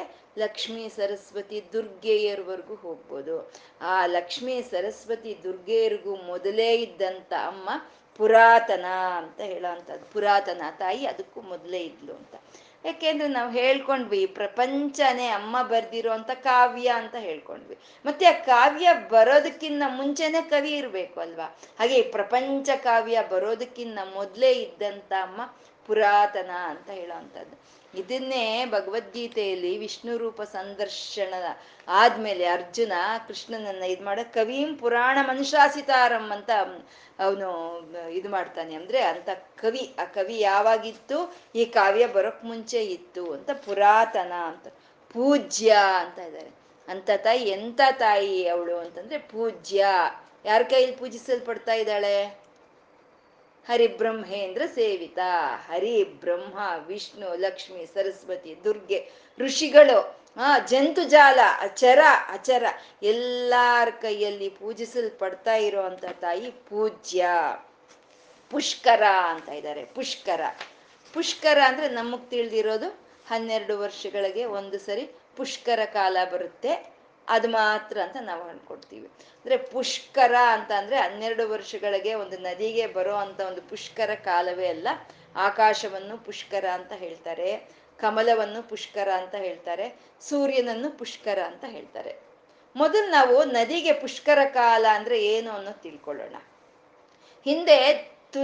ಲಕ್ಷ್ಮೀ ಸರಸ್ವತಿ ದುರ್ಗೆಯರ್ವರೆಗೂ ಹೋಗ್ಬೋದು. ಆ ಲಕ್ಷ್ಮೀ ಸರಸ್ವತಿ ದುರ್ಗೆಯರಿಗೂ ಮೊದಲೇ ಇದ್ದಂಥ ಅಮ್ಮ ಪುರಾತನ ಅಂತ ಹೇಳೋವಂಥದ್ದು. ಪುರಾತನ ತಾಯಿ ಅದಕ್ಕೂ ಮೊದಲೇ ಇದ್ಲು ಅಂತ. ಯಾಕೆಂದ್ರೆ ನಾವು ಹೇಳ್ಕೊಂಡ್ವಿ ಈ ಪ್ರಪಂಚನೇ ಅಮ್ಮ ಬರ್ದಿರೋಂಥ ಕಾವ್ಯ ಅಂತ ಹೇಳ್ಕೊಂಡ್ವಿ. ಮತ್ತೆ ಆ ಕಾವ್ಯ ಬರೋದಕ್ಕಿಂತ ಮುಂಚೆನೆ ಕವಿ ಇರಬೇಕು ಅಲ್ವಾ. ಹಾಗೆ ಈ ಪ್ರಪಂಚ ಕಾವ್ಯ ಬರೋದಕ್ಕಿಂತ ಮೊದಲೇ ಇದ್ದಂಥ ಅಮ್ಮ ಪುರಾತನ ಅಂತ ಹೇಳೋವಂಥದ್ದು. ಇದನ್ನೇ ಭಗವದ್ಗೀತೆಯಲ್ಲಿ ವಿಷ್ಣು ರೂಪ ಸಂದರ್ಶನ ಆದ್ಮೇಲೆ ಅರ್ಜುನ ಕೃಷ್ಣನನ್ನ ಇದು ಮಾಡ ಕವಿಂ ಪುರಾಣ ಮನುಶಾಸಿತಾರಂ ಅಂತ ಅವನು ಇದು ಮಾಡ್ತಾನೆ. ಅಂದ್ರೆ ಅಂತ ಕವಿ, ಆ ಕವಿ ಯಾವಾಗಿತ್ತು? ಈ ಕಾವ್ಯ ಬರೋಕ್ ಮುಂಚೆ ಇತ್ತು ಅಂತ ಪುರಾತನ ಅಂತ. ಪೂಜ್ಯ ಅಂತ ಇದ್ದಾರೆ. ಅಂತ ತಾಯಿ ಎಂತ ತಾಯಿ ಅವಳು ಅಂತಂದ್ರೆ ಪೂಜ್ಯ. ಯಾರ ಕೈಯಲ್ಲಿ ಪೂಜಿಸಲ್ಪಡ್ತಾ ಇದ್ದಾಳೆ? ಹರಿಬ್ರಹ್ಮೇಂದ್ರ ಸೇವಿತ. ಹರಿ, ಬ್ರಹ್ಮ, ವಿಷ್ಣು, ಲಕ್ಷ್ಮಿ, ಸರಸ್ವತಿ, ದುರ್ಗೆ, ಋಷಿಗಳು, ಆ ಜಂತು ಜಾಲ, ಅಚರ ಅಚರ ಎಲ್ಲಾರ ಕೈಯಲ್ಲಿ ಪೂಜಿಸಲ್ಪಡ್ತಾ ಇರೋಂಥ ತಾಯಿ ಪೂಜ್ಯ. ಪುಷ್ಕರ ಅಂತ ಇದ್ದಾರೆ. ಪುಷ್ಕರ ಪುಷ್ಕರ ಅಂದ್ರೆ ನಮಗ್ ತಿಳಿದಿರೋದು ಹನ್ನೆರಡು ವರ್ಷಗಳಿಗೆ ಒಂದು ಸರಿ ಪುಷ್ಕರ ಕಾಲ ಬರುತ್ತೆ, ಅದು ಮಾತ್ರ ಅಂತ ನಾವು ಅನ್ಕೊಡ್ತೀವಿ. ಅಂದ್ರೆ ಪುಷ್ಕರ ಅಂತ ಅಂದ್ರೆ ಹನ್ನೆರಡು ವರ್ಷಗಳಿಗೆ ಒಂದು ನದಿಗೆ ಬರೋ ಅಂತ ಒಂದು ಪುಷ್ಕರ ಕಾಲವೇ ಅಲ್ಲ. ಆಕಾಶವನ್ನು ಪುಷ್ಕರ ಅಂತ ಹೇಳ್ತಾರೆ, ಕಮಲವನ್ನು ಪುಷ್ಕರ ಅಂತ ಹೇಳ್ತಾರೆ, ಸೂರ್ಯನನ್ನು ಪುಷ್ಕರ ಅಂತ ಹೇಳ್ತಾರೆ. ಮೊದಲು ನಾವು ನದಿಗೆ ಪುಷ್ಕರ ಕಾಲ ಅಂದ್ರೆ ಏನು ಅನ್ನೋ ತಿಳ್ಕೊಳ್ಳೋಣ. ಹಿಂದೆ ತು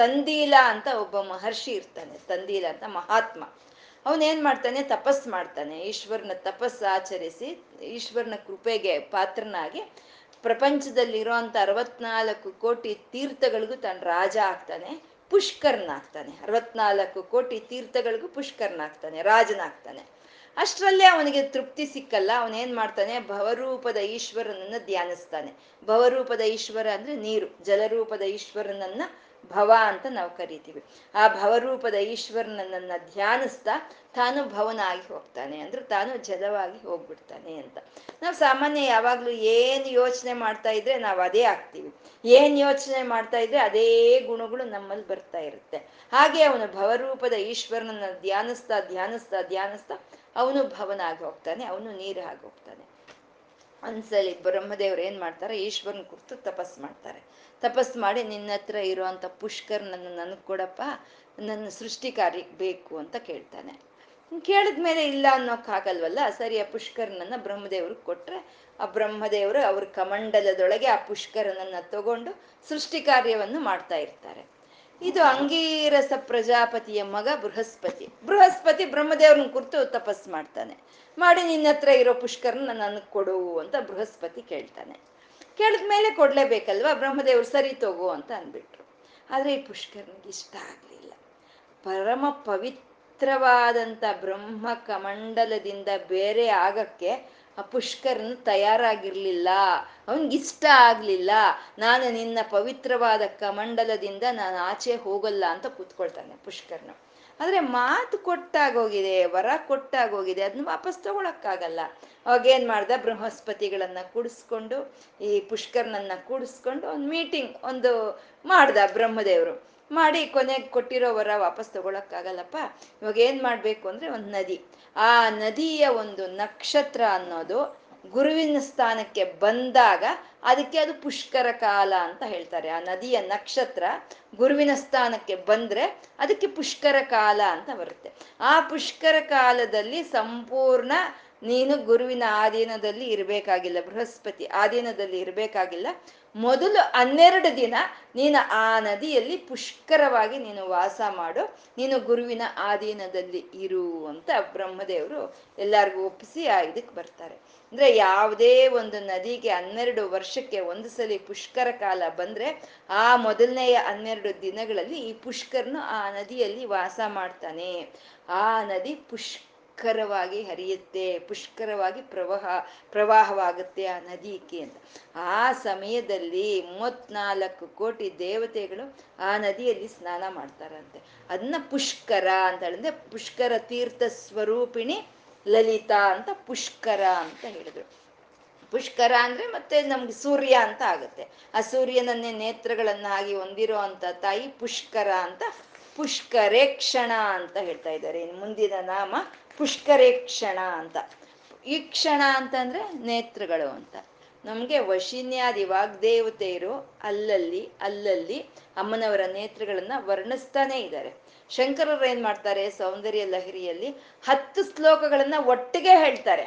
ತಂದೀಲ ಅಂತ ಒಬ್ಬ ಮಹರ್ಷಿ ಇರ್ತಾನೆ. ತಂದೀಲ ಅಂತ ಮಹಾತ್ಮ. ಅವನೇನ್ ಮಾಡ್ತಾನೆ? ತಪಸ್ ಮಾಡ್ತಾನೆ. ಈಶ್ವರನ ತಪಸ್ ಆಚರಿಸಿ ಈಶ್ವರನ ಕೃಪೆಗೆ ಪಾತ್ರನಾಗಿ ಪ್ರಪಂಚದಲ್ಲಿರೋ ಅಂತ ಅರವತ್ನಾಲ್ಕು ಕೋಟಿ ತೀರ್ಥಗಳಿಗೂ ತನ್ನ ರಾಜ ಆಗ್ತಾನೆ, ಪುಷ್ಕರ್ನಾಗ್ತಾನೆ. ಅರವತ್ನಾಲ್ಕು ಕೋಟಿ ತೀರ್ಥಗಳಿಗೂ ಪುಷ್ಕರ್ನಾಗ್ತಾನೆ, ರಾಜನಾಗ್ತಾನೆ. ಅಷ್ಟರಲ್ಲೇ ಅವನಿಗೆ ತೃಪ್ತಿ ಸಿಕ್ಕಲ್ಲ. ಅವನೇನ್ ಮಾಡ್ತಾನೆ? ಭವರೂಪದ ಈಶ್ವರನನ್ನ ಧ್ಯಾನಿಸ್ತಾನೆ. ಭವರೂಪದ ಈಶ್ವರ ಅಂದ್ರೆ ನೀರು, ಜಲರೂಪದ ಈಶ್ವರನನ್ನ ಭವ ಅಂತ ನಾವು ಕರಿತೀವಿ. ಆ ಭವರೂಪದ ಈಶ್ವರನನ್ನ ಧ್ಯಾನಿಸ್ತಾ ತಾನು ಭವನ ಆಗಿ ಹೋಗ್ತಾನೆ, ಅಂದ್ರೆ ತಾನು ಜಲವಾಗಿ ಹೋಗ್ಬಿಡ್ತಾನೆ ಅಂತ. ನಾವು ಸಾಮಾನ್ಯ ಯಾವಾಗ್ಲೂ ಏನ್ ಯೋಚನೆ ಮಾಡ್ತಾ ಇದ್ರೆ ನಾವು ಅದೇ ಆಗ್ತೀವಿ. ಏನ್ ಯೋಚನೆ ಮಾಡ್ತಾ ಇದ್ರೆ ಅದೇ ಗುಣಗಳು ನಮ್ಮಲ್ಲಿ ಬರ್ತಾ ಇರುತ್ತೆ. ಹಾಗೆ ಅವನು ಭವರೂಪದ ಈಶ್ವರನನ್ನ ಧ್ಯಾನಿಸ್ತಾ ಧ್ಯಾನಿಸ್ತಾ ಧ್ಯಾನಿಸ್ತಾ ಅವನು ಭವನ ಆಗಿ ಹೋಗ್ತಾನೆ, ಅವನು ನೀರು ಆಗಿ ಹೋಗ್ತಾನೆ. ಒಂದ್ಸಲಿ ಬ್ರಹ್ಮದೇವ್ರು ಏನ್ ಮಾಡ್ತಾರೆ? ಈಶ್ವರನ ಕುರಿತು ತಪಸ್ ಮಾಡ್ತಾರೆ. ತಪಸ್ ಮಾಡಿ ನಿನ್ನ ಹತ್ರ ಇರುವಂಥ ಪುಷ್ಕರ್ ನನ್ನ ನನಗೆ ಕೊಡಪ್ಪ, ನನ್ನ ಸೃಷ್ಟಿ ಕಾರ್ಯ ಬೇಕು ಅಂತ ಕೇಳ್ತಾನೆ. ಕೇಳಿದ್ಮೇಲೆ ಇಲ್ಲ ಅನ್ನೋಕ್ಕಾಗಲ್ವಲ್ಲ, ಸರಿ ಆ ಪುಷ್ಕರನನ್ನು ಬ್ರಹ್ಮದೇವ್ರಿಗೆ ಕೊಟ್ಟರೆ ಆ ಬ್ರಹ್ಮದೇವರು ಅವ್ರ ಕಮಂಡಲದೊಳಗೆ ಆ ಪುಷ್ಕರನನ್ನು ತಗೊಂಡು ಸೃಷ್ಟಿ ಕಾರ್ಯವನ್ನು ಮಾಡ್ತಾ ಇರ್ತಾರೆ. ಇದು ಅಂಗೀರಸ ಪ್ರಜಾಪತಿಯ ಮಗ ಬೃಹಸ್ಪತಿ. ಬೃಹಸ್ಪತಿ ಬ್ರಹ್ಮದೇವ್ರನ್ನ ಕುರಿತು ತಪಸ್ ಮಾಡ್ತಾನೆ, ಮಾಡಿ ನಿನ್ನ ಹತ್ರ ಇರೋ ಪುಷ್ಕರನ ನನಗೆ ಕೊಡು ಅಂತ ಬೃಹಸ್ಪತಿ ಕೇಳ್ತಾನೆ. ಕೇಳಿದ್ಮೇಲೆ ಕೊಡಲೇಬೇಕಲ್ವ, ಬ್ರಹ್ಮದೇವ್ರು ಸರಿ ತಗೋ ಅಂತ ಅಂದ್ಬಿಟ್ರು. ಆದರೆ ಈ ಪುಷ್ಕರನಿಗೆ ಇಷ್ಟ ಆಗಲಿಲ್ಲ. ಪರಮ ಪವಿತ್ರವಾದಂಥ ಬ್ರಹ್ಮ ಕಮಂಡಲದಿಂದ ಬೇರೆ ಆಗಕ್ಕೆ ಆ ಪುಷ್ಕರನು ತಯಾರಾಗಿರ್ಲಿಲ್ಲ, ಅವನಿಗಿಷ್ಟ ಆಗಲಿಲ್ಲ. ನಾನು ನಿನ್ನ ಪವಿತ್ರವಾದ ಕಮಂಡಲದಿಂದ ನಾನು ಆಚೆ ಹೋಗಲ್ಲ ಅಂತ ಕೂತ್ಕೊಳ್ತಾನೆ ಪುಷ್ಕರನು. ಆದರೆ ಮಾತು ಕೊಟ್ಟಾಗೋಗಿದೆ, ವರ ಕೊಟ್ಟಾಗೋಗಿದೆ, ಅದನ್ನ ವಾಪಸ್ ತಗೊಳಕ್ಕಾಗಲ್ಲ. ಅವಾಗೇನು ಮಾಡ್ದೆ, ಬೃಹಸ್ಪತಿಗಳನ್ನು ಕೂಡಿಸ್ಕೊಂಡು ಈ ಪುಷ್ಕರನನ್ನು ಕೂಡಿಸ್ಕೊಂಡು ಒಂದು ಮೀಟಿಂಗ್ ಒಂದು ಮಾಡ್ದ ಬ್ರಹ್ಮದೇವರು. ಮಾಡಿ ಕೊನೆಗೆ ಕೊಟ್ಟಿರೋ ವರ ವಾಪಸ್ ತಗೊಳಕ್ಕಾಗಲ್ಲಪ್ಪ, ಇವಾಗ ಏನು ಮಾಡಬೇಕು ಅಂದರೆ ಒಂದು ನದಿ, ಆ ನದಿಯ ಒಂದು ನಕ್ಷತ್ರ ಅನ್ನೋದು ಗುರುವಿನ ಸ್ಥಾನಕ್ಕೆ ಬಂದಾಗ ಅದಕ್ಕೆ ಅದು ಪುಷ್ಕರ ಕಾಲ ಅಂತ ಹೇಳ್ತಾರೆ. ಆ ನದಿಯ ನಕ್ಷತ್ರ ಗುರುವಿನ ಸ್ಥಾನಕ್ಕೆ ಬಂದರೆ ಅದಕ್ಕೆ ಪುಷ್ಕರ ಕಾಲ ಅಂತ ಬರುತ್ತೆ. ಆ ಪುಷ್ಕರ ಕಾಲದಲ್ಲಿ ಸಂಪೂರ್ಣ ನೀನು ಗುರುವಿನ ಆಧೀನದಲ್ಲಿ ಇರಬೇಕಾಗಿಲ್ಲ, ಬೃಹಸ್ಪತಿ ಆಧೀನದಲ್ಲಿ ಇರಬೇಕಾಗಿಲ್ಲ. ಮೊದಲು ಹನ್ನೆರಡು ದಿನ ನೀನು ಆ ನದಿಯಲ್ಲಿ ಪುಷ್ಕರವಾಗಿ ನೀನು ವಾಸ ಮಾಡು, ನೀನು ಗುರುವಿನ ಆಧೀನದಲ್ಲಿ ಇರು ಅಂತ ಬ್ರಹ್ಮದೇವರು ಎಲ್ಲರಿಗೂ ಒಪ್ಪಿಸಿ ಆ ಇದಕ್ಕೆ ಬರ್ತಾರೆ. ಅಂದರೆ ಯಾವುದೇ ಒಂದು ನದಿಗೆ ಹನ್ನೆರಡು ವರ್ಷಕ್ಕೆ ಒಂದು ಸಲ ಪುಷ್ಕರ ಕಾಲ ಬಂದರೆ ಆ ಮೊದಲನೆಯ ಹನ್ನೆರಡು ದಿನಗಳಲ್ಲಿ ಈ ಪುಷ್ಕರನು ಆ ನದಿಯಲ್ಲಿ ವಾಸ ಮಾಡ್ತಾನೆ. ಆ ನದಿ ಪುಷ್ ಪುಷ್ಕರವಾಗಿ ಹರಿಯುತ್ತೆ, ಪುಷ್ಕರವಾಗಿ ಪ್ರವಾಹ ಪ್ರವಾಹವಾಗುತ್ತೆ ಆ ನದಿಗೆ ಅಂತ. ಆ ಸಮಯದಲ್ಲಿ ಮೂವತ್ನಾಲ್ಕು ಕೋಟಿ ದೇವತೆಗಳು ಆ ನದಿಯಲ್ಲಿ ಸ್ನಾನ ಮಾಡ್ತಾರಂತೆ. ಅದನ್ನ ಪುಷ್ಕರ ಅಂತ ಹೇಳಿದ್ರೆ ಪುಷ್ಕರ ತೀರ್ಥ ಸ್ವರೂಪಿಣಿ ಲಲಿತಾ ಅಂತ ಪುಷ್ಕರ ಅಂತ ಹೇಳಿದ್ರು. ಪುಷ್ಕರ ಅಂದರೆ ಮತ್ತೆ ನಮ್ಗೆ ಸೂರ್ಯ ಅಂತ ಆಗುತ್ತೆ. ಆ ಸೂರ್ಯನನ್ನೇ ನೇತ್ರಗಳನ್ನಾಗಿ ಹೊಂದಿರೋ ಅಂಥ ತಾಯಿ ಪುಷ್ಕರ ಅಂತ ಪುಷ್ಕರೇಕ್ಷಣ ಅಂತ ಹೇಳ್ತಾ ಇದ್ದಾರೆ. ಇನ್ನು ಮುಂದಿನ ನಾಮ ಪುಷ್ಕರೇಕ್ಷಣ ಅಂತ. ಈ ಕ್ಷಣ ಅಂತಂದ್ರೆ ನೇತ್ರಗಳು ಅಂತ. ನಮಗೆ ವಶಿನ್ಯಾದಿ ವಾಗ್ದೇವತೆಯರು ಅಲ್ಲಲ್ಲಿ ಅಲ್ಲಲ್ಲಿ ಅಮ್ಮನವರ ನೇತ್ರಗಳನ್ನ ವರ್ಣಿಸ್ತಾನೆ ಇದ್ದಾರೆ. ಶಂಕರರು ಏನ್ ಮಾಡ್ತಾರೆ, ಸೌಂದರ್ಯ ಲಹರಿಯಲ್ಲಿ ಹತ್ತು ಶ್ಲೋಕಗಳನ್ನ ಒಟ್ಟಿಗೆ ಹೇಳ್ತಾರೆ.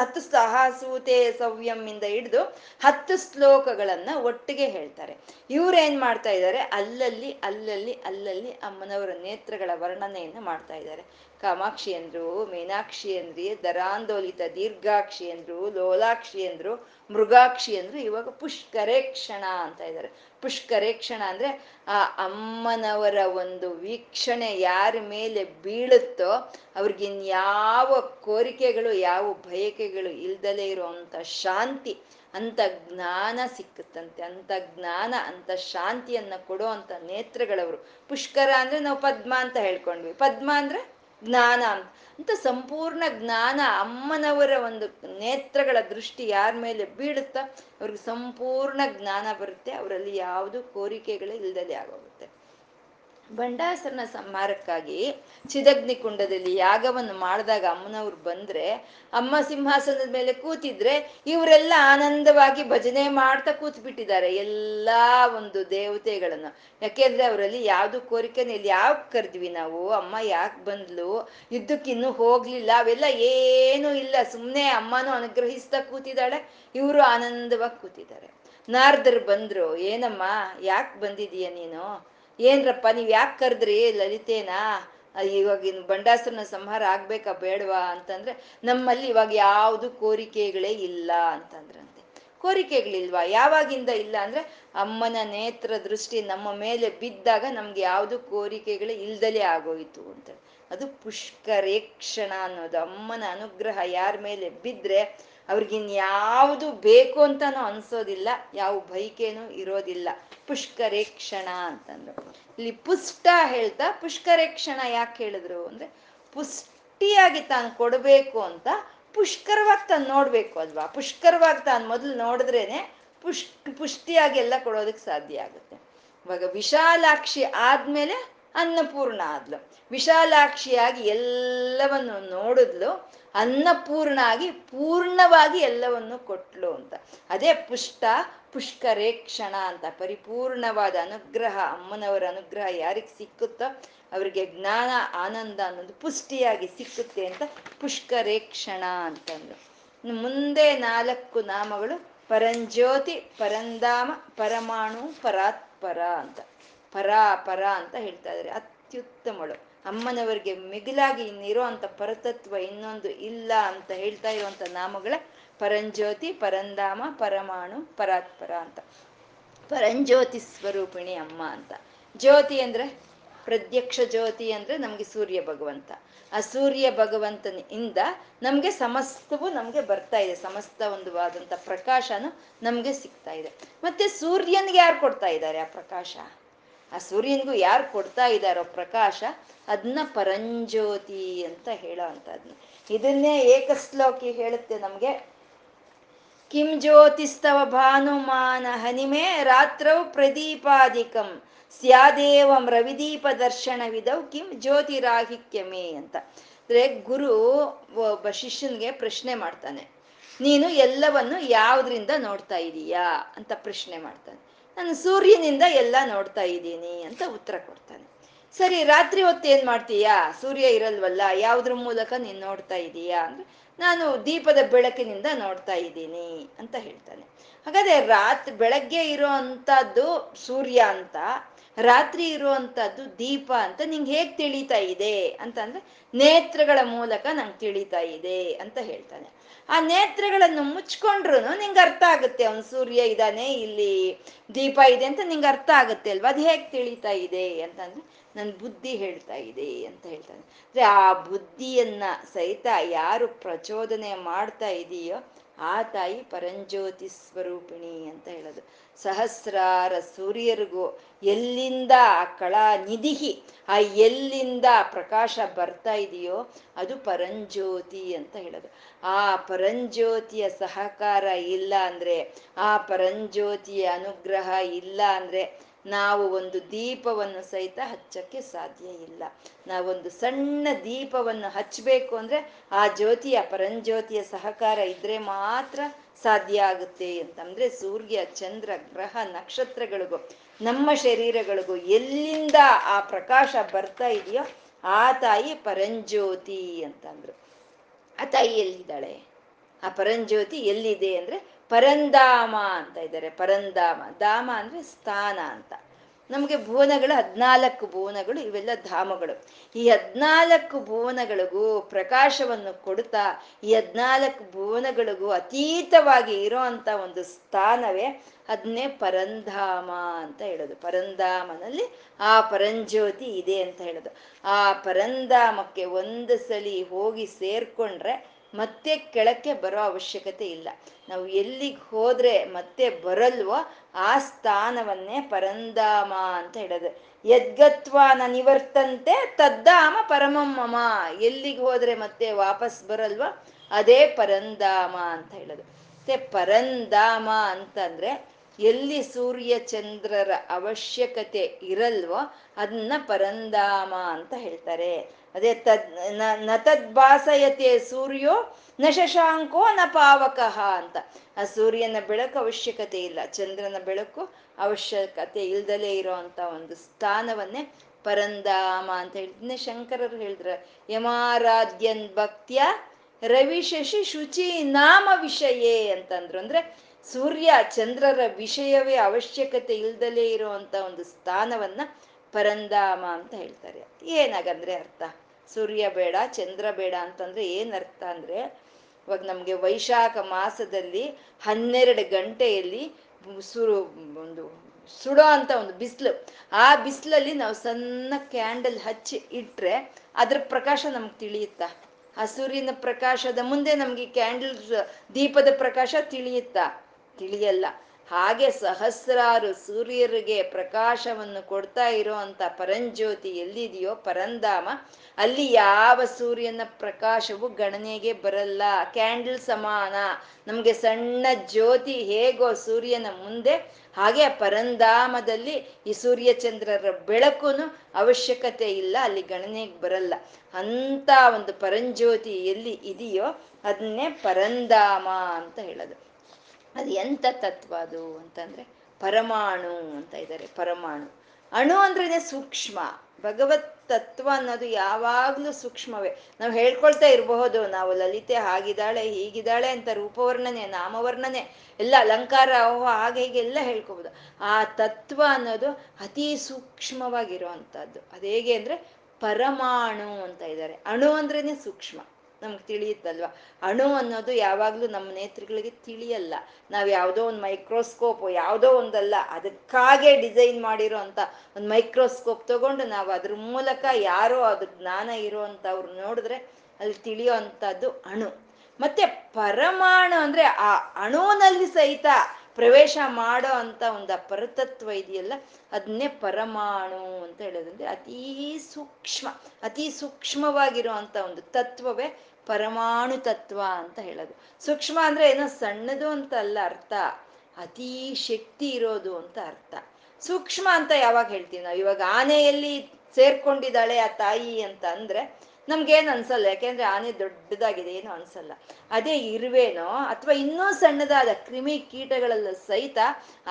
ಹತ್ತು ಸಹಸೂತೆ ಸವ್ಯಮಿಂದ ಹಿಡಿದು ಹತ್ತು ಶ್ಲೋಕಗಳನ್ನ ಒಟ್ಟಿಗೆ ಹೇಳ್ತಾರೆ. ಇವ್ರೇನ್ ಮಾಡ್ತಾ ಇದ್ದಾರೆ, ಅಲ್ಲಲ್ಲಿ ಅಲ್ಲಲ್ಲಿ ಅಲ್ಲಲ್ಲಿ ಅಮ್ಮನವರ ನೇತ್ರಗಳ ವರ್ಣನೆಯನ್ನು ಮಾಡ್ತಾ ಇದ್ದಾರೆ. ಕಾಮಾಕ್ಷಿ ಎಂದ್ರು, ಮೀನಾಕ್ಷಿ ಎಂದ್ರಿ, ದರಾಂದೋಲಿತ ದೀರ್ಘಾಕ್ಷಿ ಎಂದ್ರು, ಲೋಲಾಕ್ಷಿ ಎಂದ್ರು, ಮೃಗಾಕ್ಷಿ ಎಂದ್ರು, ಇವಾಗ ಪುಷ್ಕರೇಕ್ಷಣ ಅಂತ ಇದ್ದಾರೆ. ಪುಷ್ಕರೇಕ್ಷಣ ಅಂದ್ರೆ ಆ ಅಮ್ಮನವರ ಒಂದು ವೀಕ್ಷಣೆ ಯಾರ ಮೇಲೆ ಬೀಳುತ್ತೋ ಅವ್ರಿಗಿನ್ಯಾವ ಕೋರಿಕೆಗಳು ಯಾವ ಬಯಕೆಗಳು ಇಲ್ದಲೇ ಇರುವಂಥ ಶಾಂತಿ, ಅಂಥ ಜ್ಞಾನ ಸಿಕ್ಕುತ್ತಂತೆ. ಅಂಥ ಜ್ಞಾನ ಅಂಥ ಶಾಂತಿಯನ್ನು ಕೊಡೋ ಅಂಥ ನೇತ್ರಗಳವರು. ಪುಷ್ಕರ ಅಂದರೆ ನಾವು ಪದ್ಮ ಅಂತ ಹೇಳ್ಕೊಂಡ್ವಿ, ಪದ್ಮ ಅಂದರೆ ಜ್ಞಾನ ಅಂತ. ಅಂತ ಸಂಪೂರ್ಣ ಜ್ಞಾನ ಅಮ್ಮನವರ ಒಂದು ನೇತ್ರಗಳ ದೃಷ್ಟಿ ಯಾರ ಮೇಲೆ ಬೀಳುತ್ತೋ ಅವ್ರಿಗೆ ಸಂಪೂರ್ಣ ಜ್ಞಾನ ಬರುತ್ತೆ. ಅವರಲ್ಲಿ ಯಾವುದು ಕೋರಿಕೆಗಳು ಇಲ್ದಲೇ ಆಗೋಗುತ್ತೆ. ಬಂಡಾಸನ ಸಂಹಾರಕ್ಕಾಗಿ ಚಿದಗ್ನಿ ಕುಂಡದಲ್ಲಿ ಯಾಗವನ್ನು ಮಾಡಿದಾಗ ಅಮ್ಮನವ್ರು ಬಂದರೆ, ಅಮ್ಮ ಸಿಂಹಾಸನದ ಮೇಲೆ ಕೂತಿದ್ರೆ ಇವರೆಲ್ಲ ಆನಂದವಾಗಿ ಭಜನೆ ಮಾಡ್ತಾ ಕೂತ್ಬಿಟ್ಟಿದ್ದಾರೆ ಎಲ್ಲ ಒಂದು ದೇವತೆಗಳನ್ನು. ಯಾಕೆಂದರೆ ಅವರಲ್ಲಿ ಯಾವುದು ಕೋರಿಕೆನ ಇಲ್ಲಿ ಯಾಕೆ ಕರೆದ್ವಿ ನಾವು, ಅಮ್ಮ ಯಾಕೆ ಬಂದ್ಲು, ಯುದ್ಧಕ್ಕಿನ್ನೂ ಹೋಗಲಿಲ್ಲ, ಅವೆಲ್ಲ ಏನೂ ಇಲ್ಲ, ಸುಮ್ಮನೆ ಅಮ್ಮನೂ ಅನುಗ್ರಹಿಸ್ತಾ ಕೂತಿದ್ದಾಳೆ, ಇವರು ಆನಂದವಾಗಿ ಕೂತಿದ್ದಾರೆ. ನಾರದರು ಬಂದರು, ಏನಮ್ಮ ಯಾಕೆ ಬಂದಿದೀಯ ನೀನು, ಏನ್ರಪ್ಪ ನೀವು ಯಾಕೆ ಕರೆದ್ರಿ ಲಲಿತೇನಾ, ಇವಾಗಿನ ಬಂಡಾಸುರನ ಸಂಹಾರ ಆಗ್ಬೇಕಾ ಬೇಡವಾ ಅಂತಂದ್ರೆ ನಮ್ಮಲ್ಲಿ ಇವಾಗ ಯಾವುದು ಕೋರಿಕೆಗಳೇ ಇಲ್ಲ ಅಂತಂದ್ರಂತೆ. ಕೋರಿಕೆಗಳಿಲ್ವಾ, ಯಾವಾಗಿಂದ ಇಲ್ಲ ಅಂದ್ರೆ ಅಮ್ಮನ ನೇತ್ರ ದೃಷ್ಟಿ ನಮ್ಮ ಮೇಲೆ ಬಿದ್ದಾಗ ನಮ್ಗೆ ಯಾವುದು ಕೋರಿಕೆಗಳೇ ಇಲ್ದಲೇ ಆಗೋಯಿತು ಅಂತ. ಅದು ಪುಷ್ಕರೇಕ್ಷಣ ಅನ್ನೋದು. ಅಮ್ಮನ ಅನುಗ್ರಹ ಯಾರ ಮೇಲೆ ಬಿದ್ದರೆ ಅವ್ರಿಗಿನ್ಯಾವುದು ಬೇಕು ಅಂತಾನು ಅನ್ಸೋದಿಲ್ಲ, ಯಾವ ಬೈಕೇನೂ ಇರೋದಿಲ್ಲ. ಪುಷ್ಕರೇಕ್ಷಣ ಅಂತಂದ್ರು. ಇಲ್ಲಿ ಪುಷ್ಟ ಹೇಳ್ತಾ ಪುಷ್ಕರೇಕ್ಷಣ ಯಾಕೆ ಹೇಳಿದ್ರು ಅಂದ್ರೆ ಪುಷ್ಟಿಯಾಗಿ ತಾನು ಕೊಡಬೇಕು ಅಂತ, ಪುಷ್ಕರವಾಗಿ ತಾನು ನೋಡ್ಬೇಕು ಅಲ್ವಾ, ಪುಷ್ಕರವಾಗಿ ತಾನು ಮೊದಲು ನೋಡಿದ್ರೇನೆ ಪುಷ್ ಪುಷ್ಟಿಯಾಗಿ ಎಲ್ಲ ಕೊಡೋದಕ್ಕೆ ಸಾಧ್ಯ ಆಗುತ್ತೆ. ಇವಾಗ ವಿಶಾಲಾಕ್ಷಿ ಆದ್ಮೇಲೆ ಅನ್ನಪೂರ್ಣ ಆದ್ಲು. ವಿಶಾಲಾಕ್ಷಿಯಾಗಿ ಎಲ್ಲವನ್ನು ನೋಡಿದ್ಲು, ಅನ್ನಪೂರ್ಣ ಆಗಿ ಪೂರ್ಣವಾಗಿ ಎಲ್ಲವನ್ನು ಕೊಟ್ಲು ಅಂತ. ಅದೇ ಪುಷ್ಟ ಪುಷ್ಕರೇ ಕ್ಷಣ ಅಂತ ಪರಿಪೂರ್ಣವಾದ ಅನುಗ್ರಹ, ಅಮ್ಮನವರ ಅನುಗ್ರಹ ಯಾರಿಗೆ ಸಿಕ್ಕುತ್ತೋ ಅವರಿಗೆ ಜ್ಞಾನ ಆನಂದ ಅನ್ನೋದು ಪುಷ್ಟಿಯಾಗಿ ಸಿಕ್ಕುತ್ತೆ ಅಂತ ಪುಷ್ಕರೇ ಕ್ಷಣ ಅಂತಂದು. ಮುಂದೆ ನಾಲ್ಕು ನಾಮಗಳು ಪರಂಜ್ಯೋತಿ, ಪರಂಧಾಮ, ಪರಮಾಣು, ಪರಾತ್ಪರ ಅಂತ ಪರಾ ಪರ ಅಂತ ಹೇಳ್ತಾ ಇದ್ದಾರೆ. ಅತ್ಯುತ್ತಮಳು ಅಮ್ಮನವರಿಗೆ ಮಿಗಿಲಾಗಿ ಇನ್ನಿರೋ ಅಂತ ಪರತತ್ವ ಇನ್ನೊಂದು ಇಲ್ಲ ಅಂತ ಹೇಳ್ತಾ ಇರುವಂಥ ನಾಮಗಳ ಪರಂಜ್ಯೋತಿ, ಪರಂಧಾಮ, ಪರಮಾಣು, ಪರಾತ್ಪರ ಅಂತ. ಪರಂಜ್ಯೋತಿ ಸ್ವರೂಪಿಣಿ ಅಮ್ಮ ಅಂತ. ಜ್ಯೋತಿ ಅಂದರೆ ಪ್ರತ್ಯಕ್ಷ ಜ್ಯೋತಿ ಅಂದರೆ ನಮಗೆ ಸೂರ್ಯ ಭಗವಂತ. ಆ ಸೂರ್ಯ ಭಗವಂತನಿಂದ ನಮಗೆ ಸಮಸ್ತವೂ ನಮಗೆ ಬರ್ತಾ ಇದೆ, ಸಮಸ್ತ ಒಂದು ಆದಂಥ ಪ್ರಕಾಶನೂ ನಮಗೆ ಸಿಗ್ತಾ ಇದೆ. ಮತ್ತು ಸೂರ್ಯನಿಗೆ ಯಾರು ಕೊಡ್ತಾ ಇದ್ದಾರೆ ಆ ಪ್ರಕಾಶ? ಆ ಸೂರ್ಯನಿಗೂ ಯಾರು ಕೊಡ್ತಾ ಇದ್ದಾರೋ ಪ್ರಕಾಶ, ಅದನ್ನ ಪರಂಜ್ಯೋತಿ ಅಂತ ಹೇಳೋ ಅಂಥದ್ನ. ಇದನ್ನೇ ಏಕಶ್ಲೋಕಿ ಹೇಳುತ್ತೆ ನಮಗೆ. ಕಿಂ ಜ್ಯೋತಿಸ್ತವ ಭಾನುಮಾನ ಹನಿಮೆ ರಾತ್ರೌ ಪ್ರದೀಪಾಧಿಕಂ ಸ್ಯಾದೇವಂ ರವಿದೀಪ ದರ್ಶನವಿದವು ಕಿಂ ಜ್ಯೋತಿರಾಹಿಕ್ಯಮೇ ಅಂತ. ಅಂದರೆ ಗುರು ಒಬ್ಬ ಶಿಷ್ಯನಿಗೆ ಪ್ರಶ್ನೆ ಮಾಡ್ತಾನೆ, ನೀನು ಎಲ್ಲವನ್ನು ಯಾವುದರಿಂದ ನೋಡ್ತಾ ಇದೀಯಾ ಅಂತ ಪ್ರಶ್ನೆ ಮಾಡ್ತಾನೆ. ನಾನು ಸೂರ್ಯನಿಂದ ಎಲ್ಲ ನೋಡ್ತಾ ಇದ್ದೀನಿ ಅಂತ ಉತ್ತರ ಕೊಡ್ತಾನೆ. ಸರಿ, ರಾತ್ರಿ ಹೊತ್ತು ಏನು ಮಾಡ್ತೀಯಾ? ಸೂರ್ಯ ಇರಲ್ವಲ್ಲ, ಯಾವುದ್ರ ಮೂಲಕ ನೀನು ನೋಡ್ತಾ ಇದೀಯಾ ಅಂದರೆ ನಾನು ದೀಪದ ಬೆಳಕಿನಿಂದ ನೋಡ್ತಾ ಇದ್ದೀನಿ ಅಂತ ಹೇಳ್ತಾನೆ. ಹಾಗಾದರೆ ರಾತ್ರಿ ಬೆಳಗ್ಗೆ ಇರೋ ಅಂಥದ್ದು ಸೂರ್ಯ ಅಂತ, ರಾತ್ರಿ ಇರುವಂಥದ್ದು ದೀಪ ಅಂತ ನಿಂಗೆ ಹೇಗೆ ತಿಳಿತಾ ಇದೆ ಅಂತಂದರೆ ನೇತ್ರಗಳ ಮೂಲಕ ನಂಗೆ ತಿಳಿತಾ ಇದೆ ಅಂತ ಹೇಳ್ತಾನೆ. ಆ ನೇತ್ರಗಳನ್ನು ಮುಚ್ಕೊಂಡ್ರು ನಿಂಗೆ ಅರ್ಥ ಆಗುತ್ತೆ, ಅವನು ಸೂರ್ಯ ಇದ್ದಾನೆ, ಇಲ್ಲಿ ದೀಪ ಇದೆ ಅಂತ ನಿಂಗೆ ಅರ್ಥ ಆಗುತ್ತೆ ಅಲ್ವಾ? ಅದು ಹೇಗೆ ತಿಳಿತಾ ಇದೆ ಅಂತಂದರೆ ನನ್ನ ಬುದ್ಧಿ ಹೇಳ್ತಾ ಇದೆ ಅಂತ ಹೇಳ್ತಾನೆ. ಅಂದರೆ ಆ ಬುದ್ಧಿಯನ್ನು ಸಹಿತ ಯಾರು ಪ್ರಚೋದನೆ ಮಾಡ್ತಾ ಇದೆಯೋ ಆ ತಾಯಿ ಪರಂಜ್ಯೋತಿ ಸ್ವರೂಪಿಣಿ ಅಂತ ಹೇಳೋದು. ಸಹಸ್ರಾರ ಸೂರ್ಯರಿಗೂ ಎಲ್ಲಿಂದ ಆ ಕಲಾನಿಧಿ, ಆ ಎಲ್ಲಿಂದ ಪ್ರಕಾಶ ಬರ್ತಾ ಇದೆಯೋ ಅದು ಪರಂಜ್ಯೋತಿ ಅಂತ ಹೇಳೋದು. ಆ ಪರಂಜ್ಯೋತಿಯ ಸಹಕಾರ ಇಲ್ಲ ಅಂದರೆ, ಆ ಪರಂಜ್ಯೋತಿಯ ಅನುಗ್ರಹ ಇಲ್ಲ ಅಂದರೆ ನಾವು ಒಂದು ದೀಪವನ್ನು ಸಹಿತ ಹಚ್ಚಕ್ಕೆ ಸಾಧ್ಯ ಇಲ್ಲ. ನಾವೊಂದು ಸಣ್ಣ ದೀಪವನ್ನು ಹಚ್ಚಬೇಕು ಅಂದರೆ ಆ ಜ್ಯೋತಿಯ ಪರಂಜ್ಯೋತಿಯ ಸಹಕಾರ ಇದ್ದರೆ ಮಾತ್ರ ಸಾಧ್ಯ ಆಗುತ್ತೆ ಅಂತ. ಅಂದರೆ ಸೂರ್ಯ, ಚಂದ್ರ, ಗ್ರಹ, ನಕ್ಷತ್ರಗಳಿಗೂ ನಮ್ಮ ಶರೀರಗಳಿಗೂ ಎಲ್ಲಿಂದ ಆ ಪ್ರಕಾಶ ಬರ್ತಾ ಇದೆಯೋ ಆ ತಾಯಿ ಪರಂಜ್ಯೋತಿ ಅಂತಂದರು. ಆ ತಾಯಿ ಎಲ್ಲಿದ್ದಾಳೆ? ಆ ಪರಂಜ್ಯೋತಿ ಎಲ್ಲಿದೆ ಅಂದರೆ ಪರಂಧಾಮ ಅಂತ ಇದ್ದಾರೆ. ಪರಂಧಾಮ, ಧಾಮ ಅಂದರೆ ಸ್ಥಾನ ಅಂತ. ನಮಗೆ ಭುವನಗಳು ಹದಿನಾಲ್ಕು ಭುವನಗಳು, ಇವೆಲ್ಲ ಧಾಮಗಳು. ಈ ಹದಿನಾಲ್ಕು ಭುವನಗಳಿಗೂ ಪ್ರಕಾಶವನ್ನು ಕೊಡ್ತಾ ಈ ಹದಿನಾಲ್ಕು ಭುವನಗಳಿಗೂ ಅತೀತವಾಗಿ ಇರೋ ಅಂಥ ಒಂದು ಸ್ಥಾನವೇ ಅದನ್ನೇ ಪರಂಧಾಮ ಅಂತ ಹೇಳೋದು. ಪರಂಧಾಮನಲ್ಲಿ ಆ ಪರಂಜ್ಯೋತಿ ಇದೆ ಅಂತ ಹೇಳೋದು. ಆ ಪರಂಧಾಮಕ್ಕೆ ಒಂದು ಸಲಿ ಹೋಗಿ ಸೇರ್ಕೊಂಡ್ರೆ ಮತ್ತೆ ಕೆಳಕ್ಕೆ ಬರೋ ಅವಶ್ಯಕತೆ ಇಲ್ಲ. ನಾವು ಎಲ್ಲಿಗೆ ಹೋದರೆ ಮತ್ತೆ ಬರಲ್ವೋ ಆ ಸ್ಥಾನವನ್ನೇ ಪರಂಧಾಮ ಅಂತ ಹೇಳೋದು. ಯದ್ಗತ್ವಾನ ನಿವರ್ತಂತೆ ತದ್ದಾಮ ಪರಮಮ್ಮಮ, ಎಲ್ಲಿಗೆ ಹೋದರೆ ಮತ್ತೆ ವಾಪಸ್ ಬರಲ್ವೋ ಅದೇ ಪರಂಧಾಮ ಅಂತ ಹೇಳೋದು. ಮತ್ತೆ ಪರಂಧಾಮ ಅಂತಂದರೆ ಎಲ್ಲಿ ಸೂರ್ಯ ಚಂದ್ರರ ಅವಶ್ಯಕತೆ ಇರಲ್ವೋ ಅದನ್ನ ಪರಂಧಾಮ ಅಂತ ಹೇಳ್ತಾರೆ. ಅದೇ ತದ್ ನ ತದ್ಭಾಸಯತೆ ಸೂರ್ಯೋ ನ ಶಶಾಂಕೋ ನ ಪಾವಕಃ ಅಂತ. ಆ ಸೂರ್ಯನ ಬೆಳಕು ಅವಶ್ಯಕತೆ ಇಲ್ಲ, ಚಂದ್ರನ ಬೆಳಕು ಅವಶ್ಯಕತೆ ಇಲ್ದಲೇ ಇರೋವಂಥ ಒಂದು ಸ್ಥಾನವನ್ನೇ ಪರಂಧಾಮ ಅಂತ ಹೇಳ್ತೀನಿ. ಶಂಕರರು ಹೇಳಿದ್ರೆ ಯಮಾರಾಧ್ಯನ್ ಭಕ್ತಿಯ ರವಿ ಶಶಿ ಶುಚಿ ನಾಮ ವಿಷಯೇ ಅಂತಂದ್ರು. ಅಂದರೆ ಸೂರ್ಯ ಚಂದ್ರರ ವಿಷಯವೇ ಅವಶ್ಯಕತೆ ಇಲ್ದಲೇ ಇರುವಂಥ ಒಂದು ಸ್ಥಾನವನ್ನ ಪರಂಧಾಮ ಅಂತ ಹೇಳ್ತಾರೆ. ಏನಾಗಂದ್ರೆ ಅರ್ಥ, ಸೂರ್ಯ ಬೇಡ ಚಂದ್ರ ಬೇಡ ಅಂತಂದ್ರೆ ಏನ್ ಅರ್ಥ ಅಂದ್ರೆ, ಇವಾಗ ನಮ್ಗೆ ವೈಶಾಖ ಮಾಸದಲ್ಲಿ ಹನ್ನೆರಡು ಗಂಟೆಯಲ್ಲಿ ಸುರು ಒಂದು ಸುಡೋ ಅಂತ ಒಂದು ಬಿಸಿಲು, ಆ ಬಿಸಿಲಲ್ಲಿ ನಾವು ಸಣ್ಣ ಕ್ಯಾಂಡಲ್ ಹಚ್ಚಿ ಇಟ್ರೆ ಅದ್ರ ಪ್ರಕಾಶ ನಮ್ಗೆ ತಿಳಿಯುತ್ತಾ? ಆ ಸೂರ್ಯನ ಪ್ರಕಾಶದ ಮುಂದೆ ನಮ್ಗೆ ಕ್ಯಾಂಡಲ್ ದೀಪದ ಪ್ರಕಾಶ ತಿಳಿಯುತ್ತಾ? ತಿಳಿಯಲ್ಲ. ಹಾಗೆ ಸಹಸ್ರಾರು ಸೂರ್ಯರಿಗೆ ಪ್ರಕಾಶವನ್ನು ಕೊಡ್ತಾ ಇರೋ ಅಂಥ ಪರಂಜ್ಯೋತಿ ಎಲ್ಲಿದೆಯೋ ಪರಂಧಾಮ, ಅಲ್ಲಿ ಯಾವ ಸೂರ್ಯನ ಪ್ರಕಾಶವು ಗಣನೆಗೆ ಬರಲ್ಲ, ಕ್ಯಾಂಡಲ್ ಸಮಾನ. ನಮಗೆ ಸಣ್ಣ ಜ್ಯೋತಿ ಹೇಗೋ ಸೂರ್ಯನ ಮುಂದೆ, ಹಾಗೆ ಪರಂಧಾಮದಲ್ಲಿ ಈ ಸೂರ್ಯಚಂದ್ರರ ಬೆಳಕು ಅವಶ್ಯಕತೆ ಇಲ್ಲ, ಅಲ್ಲಿ ಗಣನೆಗೆ ಬರಲ್ಲ. ಅಂಥ ಒಂದು ಪರಂಜ್ಯೋತಿ ಎಲ್ಲಿ ಇದೆಯೋ ಅದನ್ನೇ ಪರಂಧಾಮ ಅಂತ ಹೇಳೋದು. ಅದು ಎಂಥ ತತ್ವ ಅದು ಅಂತಂದರೆ ಪರಮಾಣು ಅಂತ ಇದ್ದಾರೆ. ಪರಮಾಣು ಅಣು ಅಂದ್ರೆ ಸೂಕ್ಷ್ಮ. ಭಗವತ್ ತತ್ವ ಅನ್ನೋದು ಯಾವಾಗ್ಲೂ ಸೂಕ್ಷ್ಮವೇ. ನಾವು ಹೇಳ್ಕೊಳ್ತಾ ಇರಬಹುದು ನಾವು ಲಲಿತೆ ಹಾಗಿದ್ದಾಳೆ ಹೀಗಿದ್ದಾಳೆ ಅಂತ, ರೂಪವರ್ಣನೆ ನಾಮವರ್ಣನೆ ಎಲ್ಲ ಅಲಂಕಾರ ಓಹೋ ಹಾಗೆ ಹೀಗೆ ಎಲ್ಲ ಹೇಳ್ಕೋಬಹುದು. ಆ ತತ್ವ ಅನ್ನೋದು ಅತಿ ಸೂಕ್ಷ್ಮವಾಗಿರುವಂಥದ್ದು. ಅದು ಹೇಗೆ ಅಂದ್ರೆ ಪರಮಾಣು ಅಂತ ಇದ್ದಾರೆ. ಅಣು ಅಂದ್ರೇನೆ ಸೂಕ್ಷ್ಮ, ನಮ್ಗೆ ತಿಳಿಯುತ್ತಲ್ವ. ಅಣು ಅನ್ನೋದು ಯಾವಾಗ್ಲೂ ನಮ್ಮ ನೇತ್ರಗಳಿಗೆ ತಿಳಿಯಲ್ಲ. ನಾವು ಯಾವುದೋ ಒಂದು ಮೈಕ್ರೋಸ್ಕೋಪ್ ಯಾವುದೋ ಒಂದಲ್ಲ, ಅದಕ್ಕಾಗೆ ಡಿಸೈನ್ ಮಾಡಿರೋ ಅಂತ ಒಂದು ಮೈಕ್ರೋಸ್ಕೋಪ್ ತಗೊಂಡು ನಾವು ಅದ್ರ ಮೂಲಕ ಯಾರೋ ಅದ್ರ ಜ್ಞಾನ ಇರೋ ಅಂತ ಅವ್ರು ನೋಡಿದ್ರೆ ಅಲ್ಲಿ ತಿಳಿಯೋ ಅಂಥದ್ದು ಅಣು. ಮತ್ತೆ ಪರಮಾಣು ಅಂದ್ರೆ ಆ ಅಣುನಲ್ಲಿ ಸಹಿತ ಪ್ರವೇಶ ಮಾಡೋ ಅಂತ ಒಂದು ಪರತತ್ವ ಇದೆಯಲ್ಲ, ಅದನ್ನೇ ಪರಮಾಣು ಅಂತ ಹೇಳೋದಂದ್ರೆ ಅತೀ ಸೂಕ್ಷ್ಮ ಅತಿ ಸೂಕ್ಷ್ಮವಾಗಿರುವಂಥ ಒಂದು ತತ್ವವೇ ಪರಮಾಣು ತತ್ವ ಅಂತ ಹೇಳೋದು. ಸೂಕ್ಷ್ಮ ಅಂದರೆ ಏನೋ ಸಣ್ಣದು ಅಂತ ಅಲ್ಲ ಅರ್ಥ, ಅತೀ ಶಕ್ತಿ ಇರೋದು ಅಂತ ಅರ್ಥ. ಸೂಕ್ಷ್ಮ ಅಂತ ಯಾವಾಗ ಹೇಳ್ತೀವಿ ನಾವು? ಇವಾಗ ಆನೆಯಲ್ಲಿ ಸೇರ್ಕೊಂಡಿದ್ದಾಳೆ ಆ ತಾಯಿ ಅಂತ ಅಂದರೆ ನಮ್ಗೇನು ಅನ್ಸಲ್ಲ, ಯಾಕೆಂದ್ರೆ ಆನೆ ದೊಡ್ಡದಾಗಿದೆ ಏನು ಅನ್ಸಲ್ಲ. ಅದೇ ಇರುವೇನೋ ಅಥವಾ ಇನ್ನೂ ಸಣ್ಣದಾದ ಕ್ರಿಮಿ ಕೀಟಗಳೆಲ್ಲ ಸಹಿತ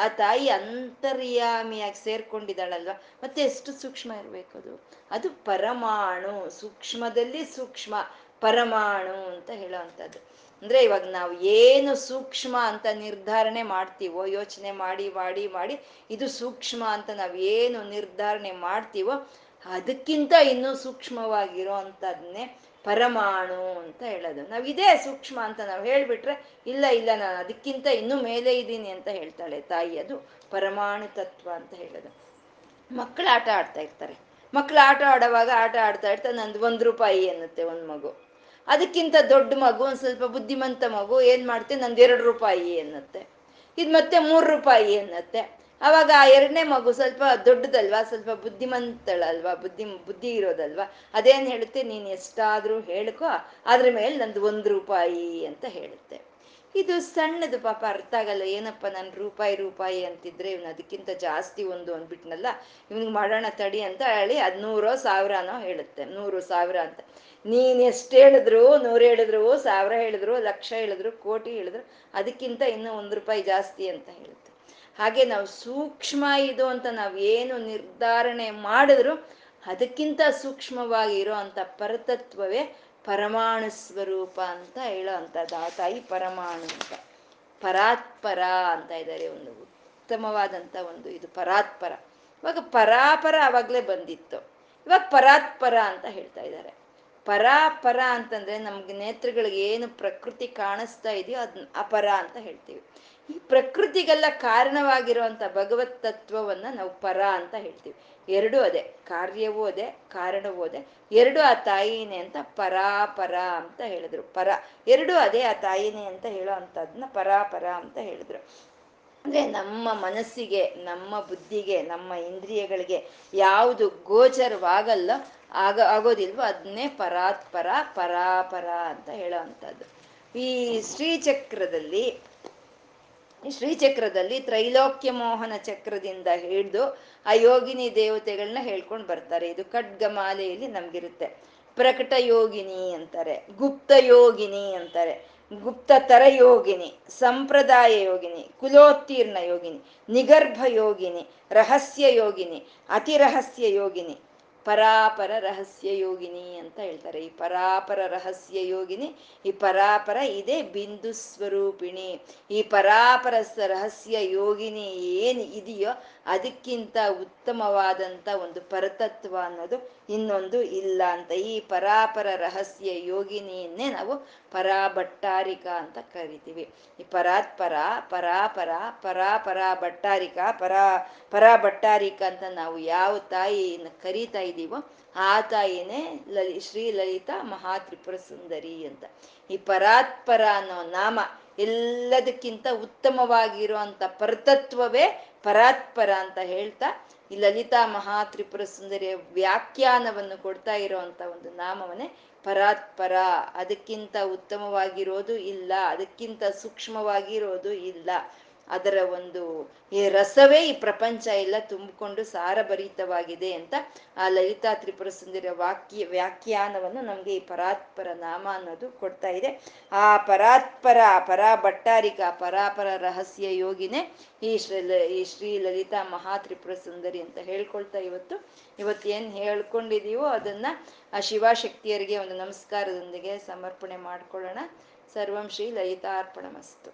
ಆ ತಾಯಿ ಅಂತರ್ಯಾಮಿಯಾಗಿ ಸೇರ್ಕೊಂಡಿದ್ದಾಳಲ್ವ, ಮತ್ತೆ ಎಷ್ಟು ಸೂಕ್ಷ್ಮ ಇರಬೇಕು ಅದು. ಅದು ಪರಮಾಣು, ಸೂಕ್ಷ್ಮದಲ್ಲಿ ಸೂಕ್ಷ್ಮ ಪರಮಾಣು ಅಂತ ಹೇಳೋವಂಥದ್ದು. ಅಂದ್ರೆ ಇವಾಗ ನಾವು ಏನು ಸೂಕ್ಷ್ಮ ಅಂತ ನಿರ್ಧಾರಣೆ ಮಾಡ್ತೀವೋ, ಯೋಚನೆ ಮಾಡಿ ಮಾಡಿ ಮಾಡಿ ಇದು ಸೂಕ್ಷ್ಮ ಅಂತ ನಾವು ಏನು ನಿರ್ಧಾರಣೆ ಮಾಡ್ತೀವೋ ಅದಕ್ಕಿಂತ ಇನ್ನೂ ಸೂಕ್ಷ್ಮವಾಗಿರೋ ಅಂಥದನ್ನೇ ಪರಮಾಣು ಅಂತ ಹೇಳೋದು. ನಾವು ಇದೇ ಸೂಕ್ಷ್ಮ ಅಂತ ನಾವು ಹೇಳಿಬಿಟ್ರೆ ಇಲ್ಲ ಇಲ್ಲ ನಾನು ಅದಕ್ಕಿಂತ ಇನ್ನೂ ಮೇಲೆ ಇದ್ದೀನಿ ಅಂತ ಹೇಳ್ತಾಳೆ ತಾಯಿ. ಅದು ಪರಮಾಣು ತತ್ವ ಅಂತ ಹೇಳೋದು. ಮಕ್ಕಳು ಆಟ ಆಡ್ತಾ ಇರ್ತಾರೆ. ಮಕ್ಕಳು ಆಟ ಆಡುವಾಗ ಆಟ ಆಡ್ತಾ ಇರ್ತಾ ನಂದು ಒಂದು ರೂಪಾಯಿ ಅನ್ನುತ್ತೆ ಒಂದು ಮಗು. ಅದಕ್ಕಿಂತ ದೊಡ್ಡ ಮಗು, ಒಂದು ಸ್ವಲ್ಪ ಬುದ್ಧಿಮಂತ ಮಗು ಏನು ಮಾಡುತ್ತೆ, ನಂದು ಎರಡು ರೂಪಾಯಿ ಅನ್ನತ್ತೆ. ಇದು ಮತ್ತೆ ಮೂರು ರೂಪಾಯಿ ಅನ್ನತ್ತೆ. ಆವಾಗ ಆ ಎರಡನೇ ಮಗು ಸ್ವಲ್ಪ ದೊಡ್ಡದಲ್ವಾ, ಸ್ವಲ್ಪ ಬುದ್ಧಿಮಂತಳಲ್ವಾ, ಬುದ್ಧಿ ಬುದ್ಧಿ ಇರೋದಲ್ವಾ, ಅದೇನು ಹೇಳುತ್ತೆ, ನೀನು ಎಷ್ಟಾದರೂ ಹೇಳ್ಕೊ, ಅದ್ರ ಮೇಲೆ ನಂದು ಒಂದು ರೂಪಾಯಿ ಅಂತ ಹೇಳುತ್ತೆ. ಇದು ಸಣ್ಣದು ಪಾಪ, ಅರ್ಥ ಆಗಲ್ಲ. ಏನಪ್ಪ ನಾನು ರೂಪಾಯಿ ರೂಪಾಯಿ ಅಂತಿದ್ರೆ ಇವನು ಅದಕ್ಕಿಂತ ಜಾಸ್ತಿ ಒಂದು ಅಂದ್ಬಿಟ್ನಲ್ಲ, ಇವ್ನಿಗೆ ಮಾಡೋಣ ತಡಿ ಅಂತ ಹೇಳಿ ಅದು ನೂರೋ ಸಾವಿರನೋ ಹೇಳುತ್ತೆ, ನೂರು ಸಾವಿರ ಅಂತ. ನೀನು ಎಷ್ಟು ಹೇಳಿದ್ರು, ನೂರು ಹೇಳಿದ್ರು, ಸಾವಿರ ಹೇಳಿದ್ರು, ಲಕ್ಷ ಹೇಳಿದ್ರು, ಕೋಟಿ ಹೇಳಿದ್ರು, ಅದಕ್ಕಿಂತ ಇನ್ನೂ ಒಂದು ರೂಪಾಯಿ ಜಾಸ್ತಿ ಅಂತ ಹೇಳುತ್ತೆ. ಹಾಗೆ ನಾವು ಸೂಕ್ಷ್ಮ ಇದು ಅಂತ ನಾವು ಏನು ನಿರ್ಧಾರಣೆ ಮಾಡಿದ್ರು ಅದಕ್ಕಿಂತ ಸೂಕ್ಷ್ಮವಾಗಿ ಇರೋ ಅಂಥ ಪರತತ್ವವೇ ಪರಮಾಣು ಸ್ವರೂಪ ಅಂತ ಹೇಳೋ ಅಂಥದ್ದು ಆ ತಾಯಿ ಪರಮಾಣು ಅಂತ. ಪರಾತ್ಪರ ಅಂತ ಇದ್ದಾರೆ, ಒಂದು ಉತ್ತಮವಾದಂಥ ಒಂದು ಇದು ಪರಾತ್ಪರ. ಇವಾಗ ಪರಾಪರ ಆವಾಗಲೇ ಬಂದಿತ್ತು, ಇವಾಗ ಪರಾತ್ಪರ ಅಂತ ಹೇಳ್ತಾ ಇದ್ದಾರೆ. ಪರಾಪರ ಅಂತಂದರೆ ನಮ್ಗೆ ನೇತ್ರಗಳಿಗೆ ಏನು ಪ್ರಕೃತಿ ಕಾಣಿಸ್ತಾ ಇದೆಯೋ ಅದನ್ನ ಅಪರ ಅಂತ ಹೇಳ್ತೀವಿ. ಈ ಪ್ರಕೃತಿಗೆಲ್ಲ ಕಾರಣವಾಗಿರುವಂಥ ಭಗವತ್ ತತ್ವವನ್ನು ನಾವು ಪರ ಅಂತ ಹೇಳ್ತೀವಿ. ಎರಡೂ ಅದೇ, ಕಾರ್ಯವೂ ಅದೇ, ಕಾರಣವೂ ಅದೇ, ಎರಡೂ ಆ ತಾಯಿನೇ ಅಂತ ಪರಾಪರ ಅಂತ ಹೇಳಿದ್ರು. ಪರ ಎರಡೂ ಅದೇ ಆ ತಾಯಿನೇ ಅಂತ ಹೇಳೋ ಅಂಥದನ್ನ ಪರಾಪರ ಅಂತ ಹೇಳಿದ್ರು. ಅಂದರೆ ನಮ್ಮ ಮನಸ್ಸಿಗೆ, ನಮ್ಮ ಬುದ್ಧಿಗೆ, ನಮ್ಮ ಇಂದ್ರಿಯಗಳಿಗೆ ಯಾವುದು ಗೋಚರವಾಗಲ್ಲ ಆಗ ಆಗೋದಿಲ್ವೋ ಅದನ್ನೇ ಪರಾತ್ಪರ ಪರಾಪರ ಅಂತ ಹೇಳೋ ಅಂಥದ್ದು. ಈ ಶ್ರೀಚಕ್ರದಲ್ಲಿ ಶ್ರೀಚಕ್ರದಲ್ಲಿ ತ್ರೈಲೋಕ್ಯ ಮೋಹನ ಚಕ್ರದಿಂದ ಹಿಡಿದು ಆ ಯೋಗಿನಿ ದೇವತೆಗಳನ್ನ ಹೇಳ್ಕೊಂಡು ಬರ್ತಾರೆ. ಇದು ಖಡ್ಗಮಾಲೆಯಲ್ಲಿ ನಮಗಿರುತ್ತೆ. ಪ್ರಕಟ ಯೋಗಿನಿ ಅಂತಾರೆ, ಗುಪ್ತ ಯೋಗಿನಿ ಅಂತಾರೆ, ಗುಪ್ತತರ ಯೋಗಿನಿ, ಸಂಪ್ರದಾಯ ಯೋಗಿನಿ, ಕುಲೋತ್ತೀರ್ಣ ಯೋಗಿನಿ, ನಿಗರ್ಭ ಯೋಗಿನಿ, ರಹಸ್ಯ ಯೋಗಿನಿ, ಅತಿರಹಸ್ಯ ಯೋಗಿನಿ, ಪರಾಪರ ರಹಸ್ಯ ಯೋಗಿನಿ ಅಂತ ಹೇಳ್ತಾರೆ. ಈ ಪರಾಪರ ರಹಸ್ಯ ಯೋಗಿನಿ, ಈ ಪರಾಪರ ಇದೇ ಬಿಂದು ಸ್ವರೂಪಿಣಿ. ಈ ಪರಾಪರ ರಹಸ್ಯ ಯೋಗಿನಿ ಏನು ಇದೆಯೋ ಅದಕ್ಕಿಂತ ಉತ್ತಮವಾದಂಥ ಒಂದು ಪರತತ್ವ ಅನ್ನೋದು ಇನ್ನೊಂದು ಇಲ್ಲ ಅಂತ. ಈ ಪರಾಪರ ರಹಸ್ಯ ಯೋಗಿನಿಯನ್ನೇ ನಾವು ಪರಾಭಟ್ಟಾರಿಕಾ ಅಂತ ಕರಿತೀವಿ. ಈ ಪರಾತ್ಪರ ಪರಾಪರ ಪರಾಪರ ಭಟ್ಟಾರಿಕಾ ಪರ ಪರಾಭಟ್ಟಾರಿಕಾ ಅಂತ ನಾವು ಯಾವ ತಾಯಿಯನ್ನು ಕರೀತಾ ಇದೀವೋ ಆ ತಾಯಿನೇ ಲಲಿ ಶ್ರೀ ಲಲಿತಾ ಮಹಾ ತ್ರಿಪುರ ಸುಂದರಿ ಅಂತ. ಈ ಪರಾತ್ಪರ ಅನ್ನೋ ನಾಮ ಎಲ್ಲದಕ್ಕಿಂತ ಉತ್ತಮವಾಗಿರುವಂಥ ಪರತತ್ವವೇ ಪರಾತ್ಪರ ಅಂತ ಹೇಳ್ತಾ ಈ ಲಲಿತಾ ಮಹಾ ತ್ರಿಪುರ ಸುಂದರಿಯ ವ್ಯಾಖ್ಯಾನವನ್ನು ಕೊಡ್ತಾ ಇರೋವಂಥ ಒಂದು ನಾಮವನ್ನೇ ಪರಾತ್ಪರ. ಅದಕ್ಕಿಂತ ಉತ್ತಮವಾಗಿರೋದು ಇಲ್ಲ, ಅದಕ್ಕಿಂತ ಸೂಕ್ಷ್ಮವಾಗಿರೋದು ಇಲ್ಲ. ಅದರ ಒಂದು ಈ ರಸವೇ ಈ ಪ್ರಪಂಚ ಎಲ್ಲ ತುಂಬಿಕೊಂಡು ಸಾರಭರಿತವಾಗಿದೆ ಅಂತ ಆ ಲಲಿತಾ ತ್ರಿಪುರ ಸುಂದರ ವಾಕ್ಯ ವ್ಯಾಖ್ಯಾನವನ್ನು ನಮ್ಗೆ ಈ ಪರಾತ್ಪರ ನಾಮ ಅನ್ನೋದು ಕೊಡ್ತಾ ಇದೆ. ಆ ಪರಾತ್ಪರ ಪರ ಭಟ್ಟಾರಿಕ ಪರಾಪರ ರಹಸ್ಯ ಯೋಗಿನೇ ಈ ಶ್ರೀ ಈ ಶ್ರೀ ಲಲಿತಾ ಮಹಾ ತ್ರಿಪುರ ಸುಂದರಿ ಅಂತ ಹೇಳ್ಕೊಳ್ತಾ ಇವತ್ತು ಇವತ್ತೇನ್ ಹೇಳ್ಕೊಂಡಿದೀವೋ ಅದನ್ನ ಆ ಶಿವಶಕ್ತಿಯರಿಗೆ ಒಂದು ನಮಸ್ಕಾರದೊಂದಿಗೆ ಸಮರ್ಪಣೆ ಮಾಡ್ಕೊಳ್ಳೋಣ. ಸರ್ವಂ ಶ್ರೀ ಲಲಿತಾರ್ಪಣಮಸ್ತು.